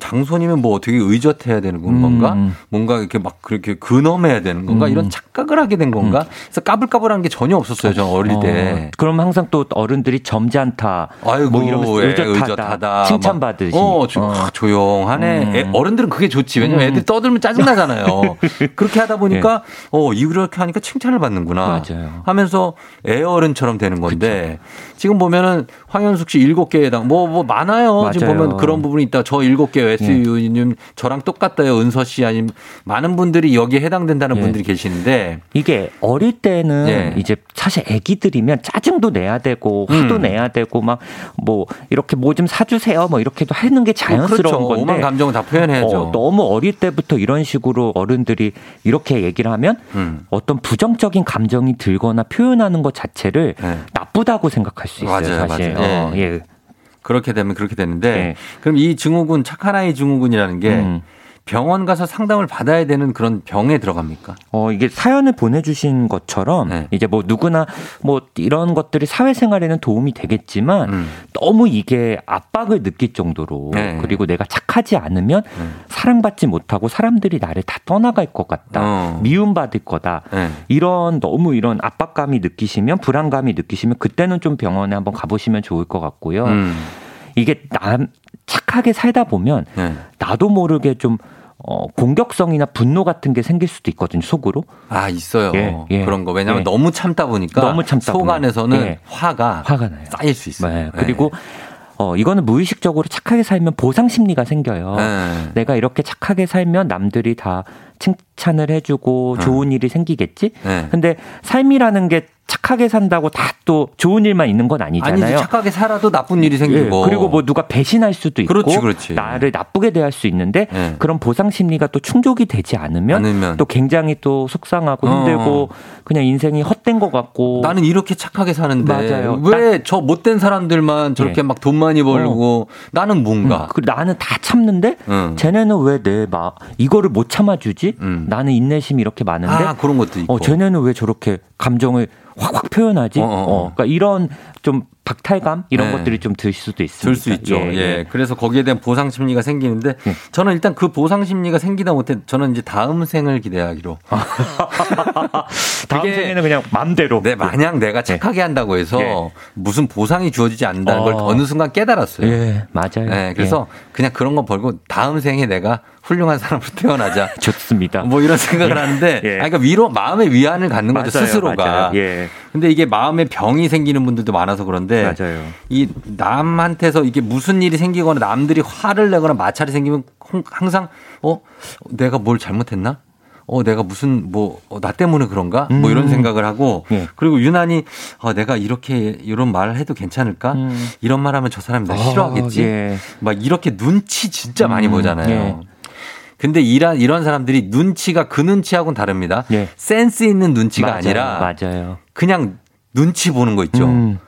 장손이면 뭐 되게 의젓해야 되는 건가? 음. 뭔가 이렇게 막 그렇게 근엄해야 되는 건가? 음. 이런 착각을 하게 된 건가? 음. 그래서 까불까불한 게 전혀 없었어요. 저 어릴 때. 어. 그럼 항상 또 어른들이 점잖다. 아이고 뭐 이러면서 의젓하다. 의젓하다. 칭찬받으시. 어, 어. 아, 조용하네. 음. 애, 어른들은 그게 좋지. 왜냐면 음. 애들 떠들면 짜증나잖아요. 그렇게 하다 보니까 네. 어 이렇게 하니까 칭찬을 받는. 맞아요. 하면서 애어른처럼 되는 건데 그쵸. 지금 보면은 황현숙 씨 일곱 개에 당 뭐 뭐 많아요. 맞아요. 지금 보면 그런 부분이 있다. 저 일곱 개 에스유님 예. 저랑 똑같다요. 은서 씨 아니면 많은 분들이 여기에 해당된다는 예. 분들이 계시는데 이게 어릴 때는 예. 이제 사실 애기들이면 짜증도 내야 되고 화도 음. 내야 되고 막 뭐 이렇게 뭐 좀 사주세요. 뭐 이렇게도 하는 게 자연스러운 어, 그렇죠. 건데 오만 감정을 다 표현해야죠. 어, 너무 어릴 때부터 이런 식으로 어른들이 이렇게 얘기를 하면 음. 어떤 부정적인 감 감정이 들거나 표현하는 것 자체를 네. 나쁘다고 생각할 수 있어요. 맞아요, 사실. 맞아요. 어, 네. 예. 그렇게 되면 그렇게 되는데 네. 그럼 이 증후군 착한 아이 증후군이라는 게 음. 병원 가서 상담을 받아야 되는 그런 병에 들어갑니까? 어, 이게 사연을 보내주신 것처럼 네. 이제 뭐 누구나 뭐 이런 것들이 사회생활에는 도움이 되겠지만 음. 너무 이게 압박을 느낄 정도로 네. 그리고 내가 착하지 않으면 네. 사랑받지 못하고 사람들이 나를 다 떠나갈 것 같다. 어. 미움받을 거다. 네. 이런 너무 이런 압박감이 느끼시면 불안감이 느끼시면 그때는 좀 병원에 한번 가보시면 좋을 것 같고요. 음. 이게 남, 착하게 살다 보면 네. 나도 모르게 좀 어, 공격성이나 분노 같은 게 생길 수도 있거든요, 속으로. 아, 있어요. 예, 예, 그런 거. 왜냐하면 예. 너무 참다 보니까 너무 참다 속 안에서는 예. 화가, 화가 나요. 쌓일 수 있어요. 네. 그리고 예. 어, 이거는 무의식적으로 착하게 살면 보상 심리가 생겨요. 예. 내가 이렇게 착하게 살면 남들이 다 칭찬을 해주고 좋은 예. 일이 생기겠지? 예. 근데 삶이라는 게 착하게 산다고 다 또 좋은 일만 있는 건 아니잖아요. 아니지, 착하게 살아도 나쁜 일이 생기고. 예, 그리고 뭐 누가 배신할 수도 있고. 그렇지, 그렇지. 나를 나쁘게 대할 수 있는데 예. 그런 보상 심리가 또 충족이 되지 않으면, 않으면. 또 굉장히 또 속상하고 어. 힘들고 그냥 인생이 헛된 것 같고. 나는 이렇게 착하게 사는데 맞아요. 왜 저 못된 사람들만 저렇게 예. 막 돈 많이 벌고 어. 나는 뭔가. 음, 나는 다 참는데 음. 쟤네는 왜 내 막 이거를 못 참아주지? 이러지? 음. 나는 인내심이 이렇게 많은데 아, 그런 것도 있고. 어, 쟤네는 왜 저렇게 감정을 확확 표현하지? 어, 어, 어. 어, 그러니까 이런 좀 박탈감 이런 네. 것들이 좀 들 수도 있습니다. 들 수 있죠. 예, 예. 예. 그래서 거기에 대한 보상 심리가 생기는데 예. 저는 일단 그 보상 심리가 생기다 못해 저는 이제 다음 생을 기대하기로. 다음 생에는 그냥 마음대로. 네, 만약 내가 착하게 예. 한다고 해서 예. 무슨 보상이 주어지지 않는다는 어. 걸 어느 순간 깨달았어요. 예, 맞아요. 예, 그래서 예. 그냥 그런 거 벌고 다음 생에 내가 훌륭한 사람으로 태어나자. 좋습니다. 뭐 이런 생각을 예. 하는데, 예. 아니, 그러니까 위로 마음의 위안을 갖는 맞아요, 거죠 스스로가. 맞아요. 예. 근데 이게 마음의 병이 생기는 분들도 많아서 그런데, 맞아요. 이 남한테서 이게 무슨 일이 생기거나 남들이 화를 내거나 마찰이 생기면 항상 어 내가 뭘 잘못했나? 어 내가 무슨 뭐 나 때문에 그런가? 음. 뭐 이런 생각을 하고 예. 그리고 유난히 어, 내가 이렇게 이런 말을 해도 괜찮을까? 음. 이런 말하면 저 사람이 나 싫어하겠지? 어, 예. 막 이렇게 눈치 진짜 음. 많이 보잖아요. 예. 근데 이런 이런 사람들이 눈치가 그 눈치하고는 다릅니다. 예. 센스 있는 눈치가 맞아요, 아니라 맞아요. 그냥 눈치 보는 거 있죠. 음.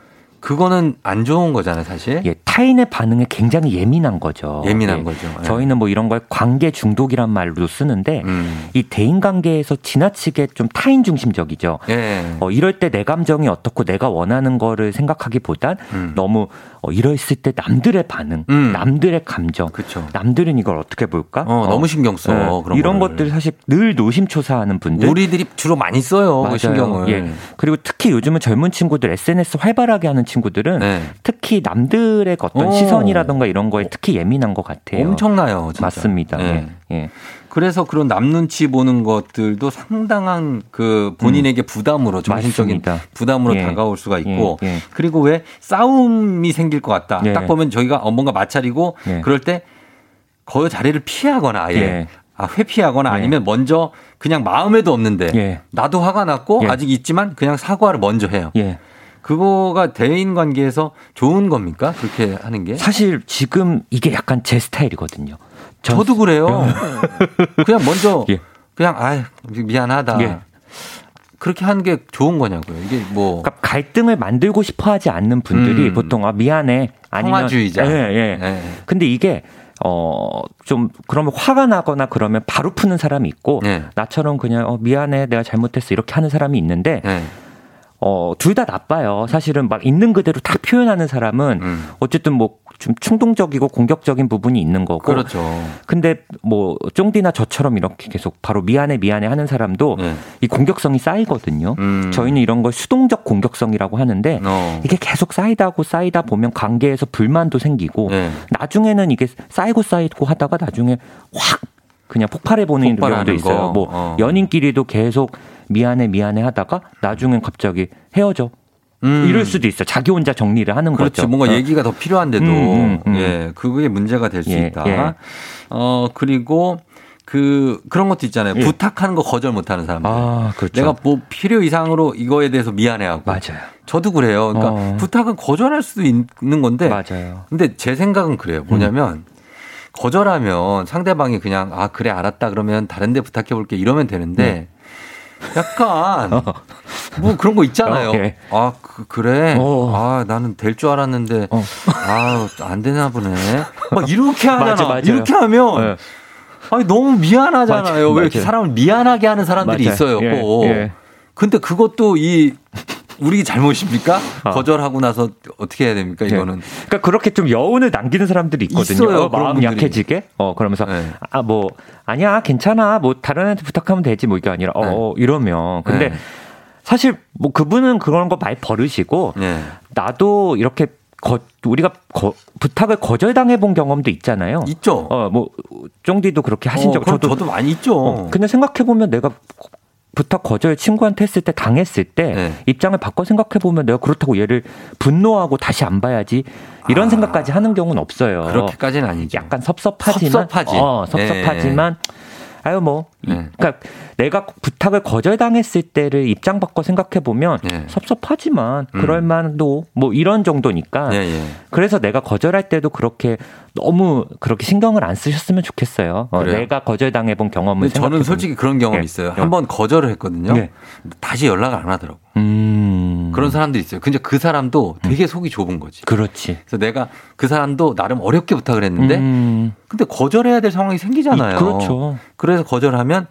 그거는 안 좋은 거잖아요, 사실. 예, 타인의 반응에 굉장히 예민한 거죠. 예민한 예. 거죠. 예. 저희는 뭐 이런 걸 관계 중독이란 말로도 쓰는데 음. 이 대인 관계에서 지나치게 좀 타인 중심적이죠. 예. 어, 이럴 때 내 감정이 어떻고 내가 원하는 거를 생각하기보단 음. 너무 어, 이랬을 때 남들의 반응, 음. 남들의 감정, 그쵸. 남들은 이걸 어떻게 볼까? 어, 어, 너무 신경 써. 어, 그런 이런 것들 사실 늘 노심초사하는 분들. 우리들이 주로 많이 써요, 그 신경을. 예. 그리고 특히 요즘은 젊은 친구들 에스엔에스 활발하게 하는 친구들은 네. 특히 남들의 어떤 오. 시선이라든가 이런 거에 특히 예민한 것 같아요. 엄청나요. 진짜. 맞습니다. 네. 예. 예. 그래서 그런 남 눈치 보는 것들도 상당한 그 본인에게 음. 부담으로 정신적인 부담으로 예. 다가올 수가 있고 예. 예. 그리고 왜 싸움이 생길 것 같다. 예. 딱 보면 저희가 뭔가 마찰이고 예. 그럴 때 그 자리를 피하거나 아예 예. 아, 회피하거나 예. 아니면 먼저 그냥 마음에도 없는데 예. 나도 화가 났고 예. 아직 있지만 그냥 사과를 먼저 해요. 예. 그거가 대인 관계에서 좋은 겁니까? 그렇게 하는 게? 사실 지금 이게 약간 제 스타일이거든요. 전... 저도 그래요. 그냥 먼저 예. 그냥 아유 미안하다. 예. 그렇게 하는 게 좋은 거냐고요. 이게 뭐 그러니까 갈등을 만들고 싶어 하지 않는 분들이 음. 보통 아 미안해. 아니면 평화주의자. 예, 예. 예. 근데 이게 어, 좀, 그러면 화가 나거나 그러면 바로 푸는 사람이 있고 예. 나처럼 그냥 어, 미안해. 내가 잘못했어. 이렇게 하는 사람이 있는데 예. 어, 둘 다 나빠요. 사실은 막 있는 그대로 다 표현하는 사람은 음. 어쨌든 뭐 좀 충동적이고 공격적인 부분이 있는 거고. 그렇죠. 근데 뭐 쫑디나 저처럼 이렇게 계속 바로 미안해 미안해 하는 사람도 네. 이 공격성이 쌓이거든요. 음. 저희는 이런 걸 수동적 공격성이라고 하는데 어. 이게 계속 쌓이다고 쌓이다 보면 관계에서 불만도 생기고 네. 나중에는 이게 쌓이고 쌓이고 하다가 나중에 확 그냥 폭발해보는 경우도 있어요. 뭐 어. 연인끼리도 계속 미안해 미안해 하다가 나중엔 갑자기 헤어져. 음. 이럴 수도 있어요. 자기 혼자 정리를 하는 그렇지, 거죠. 그렇죠. 뭔가 어. 얘기가 더 필요한데도 음, 음, 음. 예, 그게 문제가 될 수 예, 있다. 예. 어 그리고 그 그런 것도 있잖아요. 예. 부탁하는 거 거절 못하는 사람들. 아, 그렇죠. 내가 뭐 필요 이상으로 이거에 대해서 미안해하고. 맞아요. 저도 그래요. 그러니까 어. 부탁은 거절할 수도 있는 건데. 맞아요. 근데 제 생각은 그래요. 뭐냐면. 음. 거절하면 상대방이 그냥 아 그래 알았다 그러면 다른 데 부탁해 볼게 이러면 되는데 약간 어. 뭐 그런 거 있잖아요. 어, 예. 아 그, 그래 어. 아 나는 될 줄 알았는데 어. 아 안 되나 보네 막 이렇게 하잖아. 맞아, 맞아요. 이렇게 하면 네. 아니 너무 미안하잖아요. 맞아, 왜 맞아. 이렇게 사람을 미안하게 하는 사람들이 맞아. 있어요. 예, 예. 근데 그것도 이 우리 잘못입니까? 어. 거절하고 나서 어떻게 해야 됩니까? 이거는. 네. 그러니까 그렇게 좀 여운을 남기는 사람들이 있거든요. 있어요, 어, 마음 분들이. 약해지게. 어, 그러면서 네. 아, 뭐 아니야, 괜찮아. 뭐 다른 애한테 부탁하면 되지. 뭐 이게 아니라 어, 네. 어 이러면. 근데 네. 사실 뭐 그분은 그런 거 많이 버리시고 네. 나도 이렇게 거, 우리가 거, 부탁을 거절당해 본 경험도 있잖아요. 있죠. 어, 뭐 쫑디도 그렇게 하신 어, 적 저도 저도 많이 있죠. 어, 근데 생각해 보면 내가 부탁 거절 친구한테 했을 때 당했을 때 네. 입장을 바꿔 생각해보면 내가 그렇다고 얘를 분노하고 다시 안 봐야지 이런 아, 생각까지 하는 경우는 없어요. 그렇게까지는 아니죠. 약간 섭섭하지만 섭섭하지. 어, 섭섭하지만 네. 아유 뭐 네. 그러니까 내가 부탁을 거절당했을 때를 입장 바꿔 생각해보면 네. 섭섭하지만 그럴만도 뭐 이런 정도니까 네, 네. 그래서 내가 거절할 때도 그렇게 너무 그렇게 신경을 안 쓰셨으면 좋겠어요. 어, 내가 거절당해 본 경험을 생각해 저는 솔직히 그런 경험이 네. 있어요. 한번 거절을 했거든요. 네. 다시 연락을 안 하더라고. 음. 그런 사람들이 있어요. 근데 그 사람도 되게 속이 좁은 거지. 그렇지. 그래서 내가 그 사람도 나름 어렵게 부탁을 했는데 음. 근데 거절해야 될 상황이 생기잖아요. 이, 그렇죠. 그래서 거절하면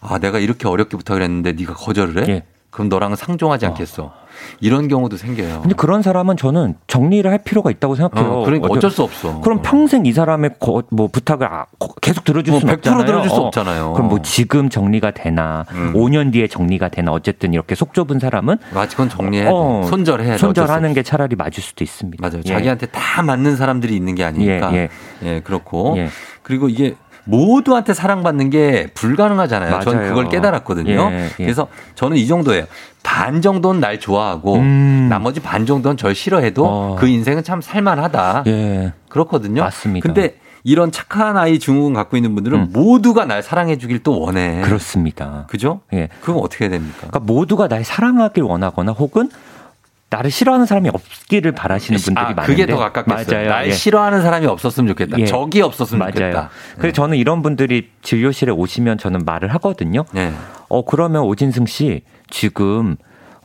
아 내가 이렇게 어렵게 부탁을 했는데 네가 거절을 해? 예. 그럼 너랑은 상종하지 않겠어. 어. 이런 경우도 생겨요. 근데 그런 사람은 저는 정리를 할 필요가 있다고 생각해요. 어, 그러니까 어쩔 수 없어. 그럼 평생 이 사람의 거, 뭐 부탁을 아, 계속 들어줄 뭐 수는 없잖아요. 백 퍼센트 들어줄 수 없잖아요. 어, 그럼 뭐 지금 정리가 되나, 음. 오 년 뒤에 정리가 되나, 어쨌든 이렇게 속 좁은 사람은 맞아, 그건 정리해야 어, 돼. 손절해야 돼. 손절하는 게 차라리 맞을 수도 있습니다. 맞아요. 예. 자기한테 다 맞는 사람들이 있는 게 아니니까. 예, 예. 예 그렇고. 예. 그리고 이게 모두한테 사랑받는 게 불가능하잖아요. 맞아요. 전 그걸 깨달았거든요. 예, 예. 그래서 저는 이 정도예요. 반 정도는 날 좋아하고 음. 나머지 반 정도는 절 싫어해도 어. 그 인생은 참 살만하다. 예. 그렇거든요. 맞습니다. 근데 이런 착한 아이 증후군 갖고 있는 분들은 음. 모두가 날 사랑해 주길 또 원해. 그렇습니다. 그죠? 예. 그럼 어떻게 해야 됩니까? 그러니까 모두가 날 사랑하길 원하거나 혹은 나를 싫어하는 사람이 없기를 바라시는 분들이 아, 많은데 그게 더 가깝겠어요. 맞아요. 날 예. 싫어하는 사람이 없었으면 좋겠다. 예. 적이 없었으면 맞아요. 좋겠다. 그래서 예. 저는 이런 분들이 진료실에 오시면 저는 말을 하거든요. 예. 어 그러면 오진승 씨 지금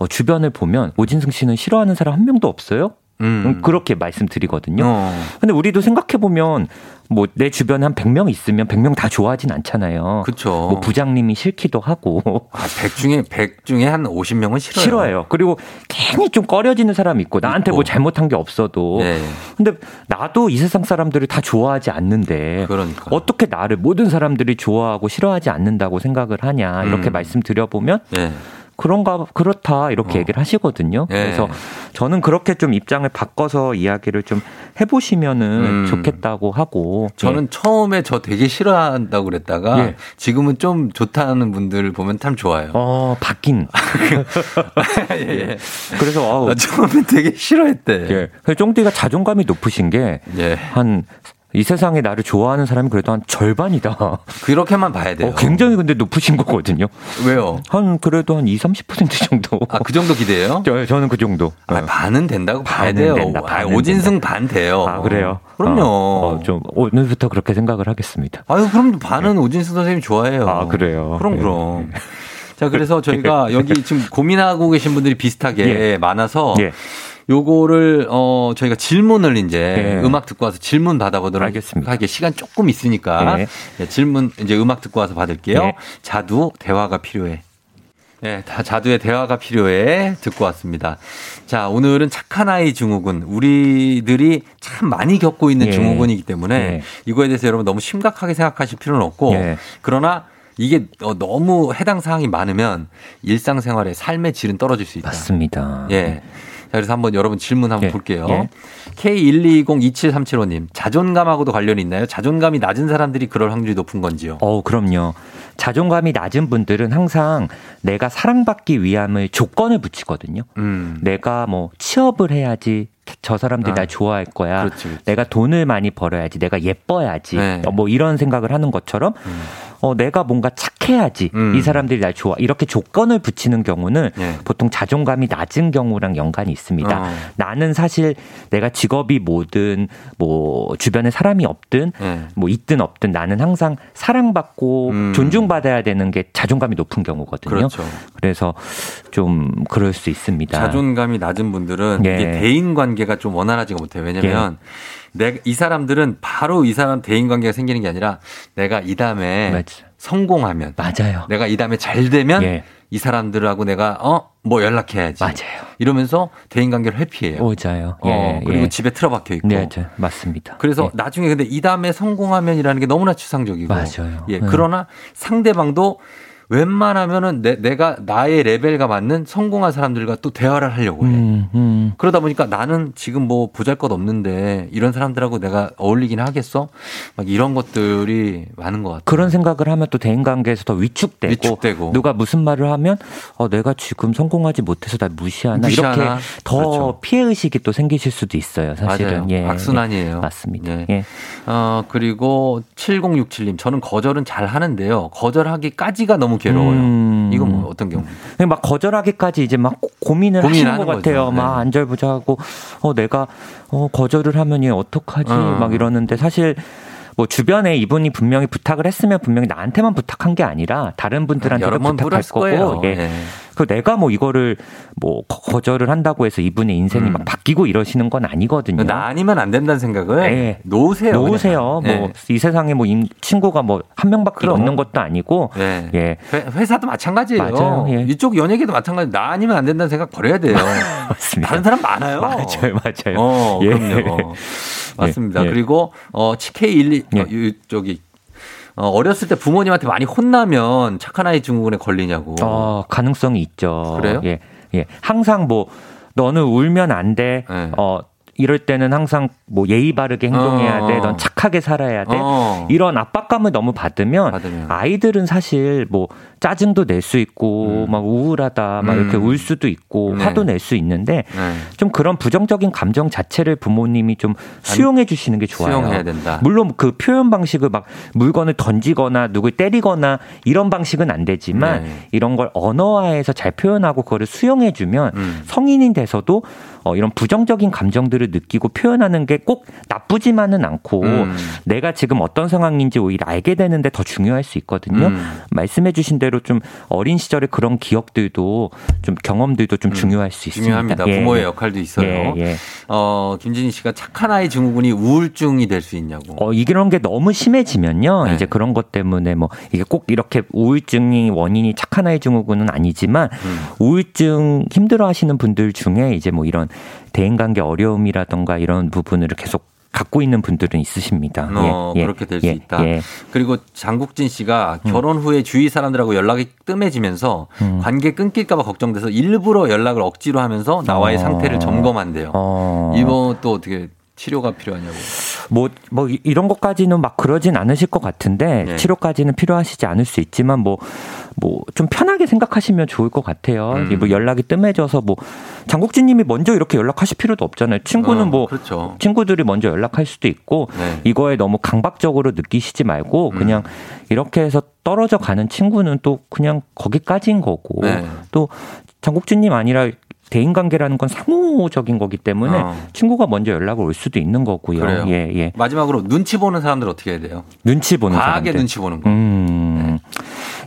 주변을 보면 오진승 씨는 싫어하는 사람 한 명도 없어요? 음. 그렇게 말씀드리거든요. 어. 근데 우리도 생각해보면 뭐 내 주변에 한 백 명 있으면 백 명 다 좋아하진 않잖아요. 그렇죠. 뭐 부장님이 싫기도 하고. 아, 백 중에 백 중에 한 오십 명은 싫어요. 싫어요. 그리고 괜히 좀 꺼려지는 사람이 있고 나한테 있고. 뭐 잘못한 게 없어도. 네. 근데 나도 이 세상 사람들을 다 좋아하지 않는데 그러니까. 어떻게 나를 모든 사람들이 좋아하고 싫어하지 않는다고 생각을 하냐 이렇게 음. 말씀드려보면 네. 그런가 그렇다 이렇게 어. 얘기를 하시거든요. 예. 그래서 저는 그렇게 좀 입장을 바꿔서 이야기를 좀 해보시면은 음. 좋겠다고 하고 저는 예. 처음에 저 되게 싫어한다고 그랬다가 예. 지금은 좀 좋다는 분들을 보면 참 좋아요. 어 바뀐. 예, 예. 그래서 아우 처음에 되게 싫어했대. 예. 그래서 쫑디가 자존감이 높으신 게 한. 예. 이 세상에 나를 좋아하는 사람이 그래도 한 절반이다. 그렇게만 봐야 돼요. 어, 굉장히 근데 높으신 거거든요. 왜요? 한 그래도 한 이십, 삼십 퍼센트 정도. 아, 그 정도 기대해요? 저, 저는 그 정도. 아, 반은 된다고 봐야 반은 돼요. 된다, 반은 아, 오진승 된다. 반 돼요. 아, 그래요? 그럼요. 어, 어, 좀 오늘부터 그렇게 생각을 하겠습니다. 아유, 그럼 반은 네. 오진승 선생님 좋아해요. 아, 그래요? 그럼, 그럼. 네. 자, 그래서 저희가 여기 지금 고민하고 계신 분들이 비슷하게 예. 많아서 예. 요거를 어 저희가 질문을 이제 예. 음악 듣고 와서 질문 받아보도록 하겠습니다. 하게 시간 조금 있으니까 예. 예, 질문 이제 음악 듣고 와서 받을게요. 예. 자두 대화가 필요해. 네, 다 자두의 대화가 필요해 듣고 왔습니다. 자, 오늘은 착한 아이 증후군 우리들이 참 많이 겪고 있는 예. 증후군이기 때문에 예. 이거에 대해서 여러분 너무 심각하게 생각하실 필요는 없고 예. 그러나 이게 너무 해당 사항이 많으면 일상생활의 삶의 질은 떨어질 수 있다. 맞습니다. 예. 자, 그래서 한번 여러분 질문 한번 예, 볼게요. 예. 케이 일이공 이칠삼칠오님 자존감하고도 관련이 있나요? 자존감이 낮은 사람들이 그럴 확률이 높은 건지요? 어, 그럼요. 자존감이 낮은 분들은 항상 내가 사랑받기 위함을 조건을 붙이거든요. 음. 내가 뭐 취업을 해야지. 저 사람들이 아, 날 좋아할 거야. 그렇지, 그렇지. 내가 돈을 많이 벌어야지. 내가 예뻐야지. 네. 뭐 이런 생각을 하는 것처럼 음. 어, 내가 뭔가 착해야지. 음. 이 사람들이 날 좋아. 이렇게 조건을 붙이는 경우는 네. 보통 자존감이 낮은 경우랑 연관이 있습니다. 어. 나는 사실 내가 직업이 뭐든 뭐 주변에 사람이 없든 네. 뭐 있든 없든 나는 항상 사랑받고 음. 존중받아야 되는 게 자존감이 높은 경우거든요. 그렇죠. 그래서 좀 그럴 수 있습니다. 자존감이 낮은 분들은 네. 이게 대인관계 관계가 좀 원활하지가 못해요. 왜냐면 예. 내가 이 사람들은 바로 이 사람 대인관계가 생기는 게 아니라 내가 이 다음에 맞아. 성공하면 맞아요. 내가 이 다음에 잘 되면 예. 이 사람들하고 내가 어? 뭐 연락해야지. 맞아요. 이러면서 대인관계를 회피해요. 맞아요. 어, 예. 그리고 예. 집에 틀어박혀 있고. 네, 예. 맞습니다. 그래서 예. 나중에 근데 이 다음에 성공하면이라는 게 너무나 추상적이고. 맞아요. 예. 예. 그러나 상대방도 웬만하면은 내, 내가 나의 레벨과 맞는 성공한 사람들과 또 대화를 하려고 해. 음, 음. 그러다 보니까 나는 지금 뭐 보잘것 없는데 이런 사람들하고 내가 어울리긴 하겠어? 막 이런 것들이 많은 것 같아요. 그런 생각을 하면 또 대인관계에서 더 위축되고, 위축되고. 누가 무슨 말을 하면 어, 내가 지금 성공하지 못해서 날 무시하나? 무시하나? 이렇게 더 그렇죠. 피해의식이 또 생기실 수도 있어요. 사실은. 예, 악순환이에요. 예, 맞습니다. 예. 예. 어, 그리고 칠공육칠님 저는 거절은 잘 하는데요. 거절하기까지가 너무 괴로워요. 음. 이건 뭐 어떤 경우? 막 거절하기까지 이제 막 고민을 하시는 것 같아요. 거죠. 막 네. 안절부절하고 어, 내가 어, 거절을 하면 어떡하지? 음. 막 이러는데 사실 뭐 주변에 이분이 분명히 부탁을 했으면 분명히 나한테만 부탁한 게 아니라 다른 분들한테도 부탁할 거고. 예. 네. 그 내가 뭐 이거를 뭐 거절을 한다고 해서 이분의 인생이 음. 막 바뀌고 이러시는 건 아니거든요. 나 아니면 안 된다는 생각을 네. 놓으세요. 놓으세요. 네. 뭐 이 세상에 뭐 친구가 뭐 한 명밖에 없는 것도 아니고 네. 예. 회사도 마찬가지예요. 맞아요. 예. 이쪽 연예계도 마찬가지. 나 아니면 안 된다는 생각 버려야 돼요. 맞습니다. 다른 사람 많아요. 맞아요, 맞아요. 어, 예. 그럼요. 맞습니다. 예. 그리고 어, 케이 일이 예. 어, 저기. 어, 어렸을 때 부모님한테 많이 혼나면 착한 아이 증후군에 걸리냐고. 어, 가능성이 있죠. 그래요? 예. 예. 항상 뭐, 너는 울면 안 돼. 네. 어, 이럴 때는 항상 뭐 예의 바르게 행동해야 어. 돼. 넌 착하게 살아야 돼. 어. 이런 압박감을 너무 받으면, 받으면 아이들은 사실 뭐 짜증도 낼 수 있고 음. 막 우울하다 막 음. 이렇게 울 수도 있고 네. 화도 낼 수 있는데 네. 좀 그런 부정적인 감정 자체를 부모님이 좀 수용해 주시는 게 좋아요. 수용해야 된다. 물론 그 표현 방식을 막 물건을 던지거나 누굴 때리거나 이런 방식은 안 되지만 네. 이런 걸 언어화해서 잘 표현하고 그거를 수용해 주면 음. 성인이 돼서도 어, 이런 부정적인 감정들을 느끼고 표현하는 게 꼭 나쁘지만은 않고 음. 내가 지금 어떤 상황인지 오히려 알게 되는데 더 중요할 수 있거든요. 음. 말씀해 주신 대로 좀 어린 시절의 그런 기억들도 좀 경험들도 좀 음. 중요할 수 있습니다. 중요합니다. 예. 부모의 역할도 있어요. 예. 예. 어, 김진희 씨가 착한 아이 증후군이 우울증이 될 수 있냐고. 어, 이런 게 너무 심해지면요. 네. 이제 그런 것 때문에 뭐 이게 꼭 이렇게 우울증이 원인이 착한 아이 증후군은 아니지만 음. 우울증 힘들어하시는 분들 중에 이제 뭐 이런 대인관계 어려움이라던가 이런 부분을 계속 갖고 있는 분들은 있으십니다. 어, 예, 예, 그렇게 될 수 예, 있다. 예. 그리고 장국진 씨가 음. 결혼 후에 주위 사람들하고 연락이 뜸해지면서 음. 관계 끊길까 봐 걱정돼서 일부러 연락을 억지로 하면서 나와의 어. 상태를 점검한대요. 어. 이거 또 어떻게 치료가 필요하냐고. 뭐, 뭐 이런 것까지는 막 그러진 않으실 것 같은데 네. 치료까지는 필요하시지 않을 수 있지만 뭐 뭐 좀 편하게 생각하시면 좋을 것 같아요. 음. 뭐 연락이 뜸해져서 뭐 장국진님이 먼저 이렇게 연락하실 필요도 없잖아요. 친구는 어, 뭐 그렇죠. 친구들이 먼저 연락할 수도 있고 네. 이거에 너무 강박적으로 느끼시지 말고 그냥 음. 이렇게 해서 떨어져 가는 친구는 또 그냥 거기까지인 거고 네. 또 장국진님 아니라. 대인관계라는 건 상호적인 거기 때문에 어. 친구가 먼저 연락을 올 수도 있는 거고요. 그래요. 예, 예. 마지막으로 눈치 보는 사람들 어떻게 해야 돼요? 눈치 보는 사람들. 과하게 눈치 보는 거. 음.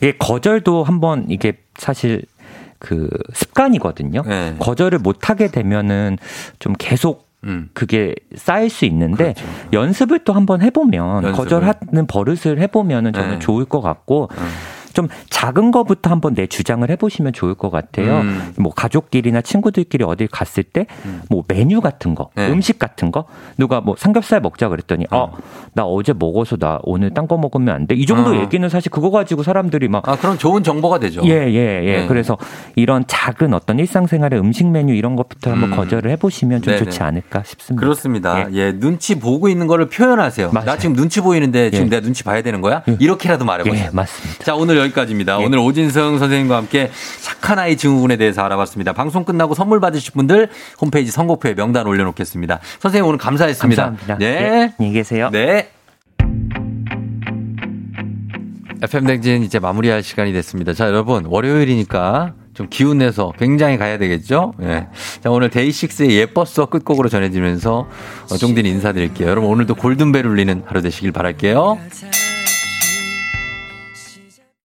네. 예, 거절도 한번 이게 사실 그 습관이거든요. 네. 거절을 못하게 되면은 좀 계속 음. 그게 쌓일 수 있는데 그렇죠. 연습을 또 한번 해보면 연습을. 거절하는 버릇을 해보면은 저는 네. 좋을 것 같고 음. 좀 작은 거부터 한번 내 주장을 해보시면 좋을 것 같아요. 음. 뭐 가족끼리나 친구들끼리 어딜 갔을 때 뭐 메뉴 같은 거, 네. 음식 같은 거 누가 뭐 삼겹살 먹자 그랬더니 어, 나 어제 먹어서 나 오늘 딴 거 먹으면 안 돼. 이 정도 어. 얘기는 사실 그거 가지고 사람들이 막 아, 그럼 좋은 정보가 되죠. 예, 예, 예. 네. 그래서 이런 작은 어떤 일상생활의 음식 메뉴 이런 것부터 한번 음. 거절을 해보시면 좀 네네. 좋지 않을까 싶습니다. 그렇습니다. 예. 예, 눈치 보고 있는 거를 표현하세요. 맞아요. 나 지금 눈치 보이는데 지금 예. 내가 눈치 봐야 되는 거야? 예. 이렇게라도 말해보세요. 예, 맞습니다. 자, 오늘 여기까지입니다. 예. 오늘 오진승 선생님과 함께 착한 아이 증후군에 대해서 알아봤습니다. 방송 끝나고 선물 받으실 분들 홈페이지 선고표에 명단 올려놓겠습니다. 선생님 오늘 감사했습니다. 감사합니다. 네. 네. 안녕히 계세요. 네. 에프엠 댕진 이제 마무리할 시간이 됐습니다. 자, 여러분 월요일이니까 좀 기운 내서 굉장히 가야 되겠죠? 네. 자, 오늘 데이식스의 예뻤어 끝곡으로 전해지면서 종디는 인사드릴게요. 여러분 오늘도 골든벨 울리는 하루 되시길 바랄게요.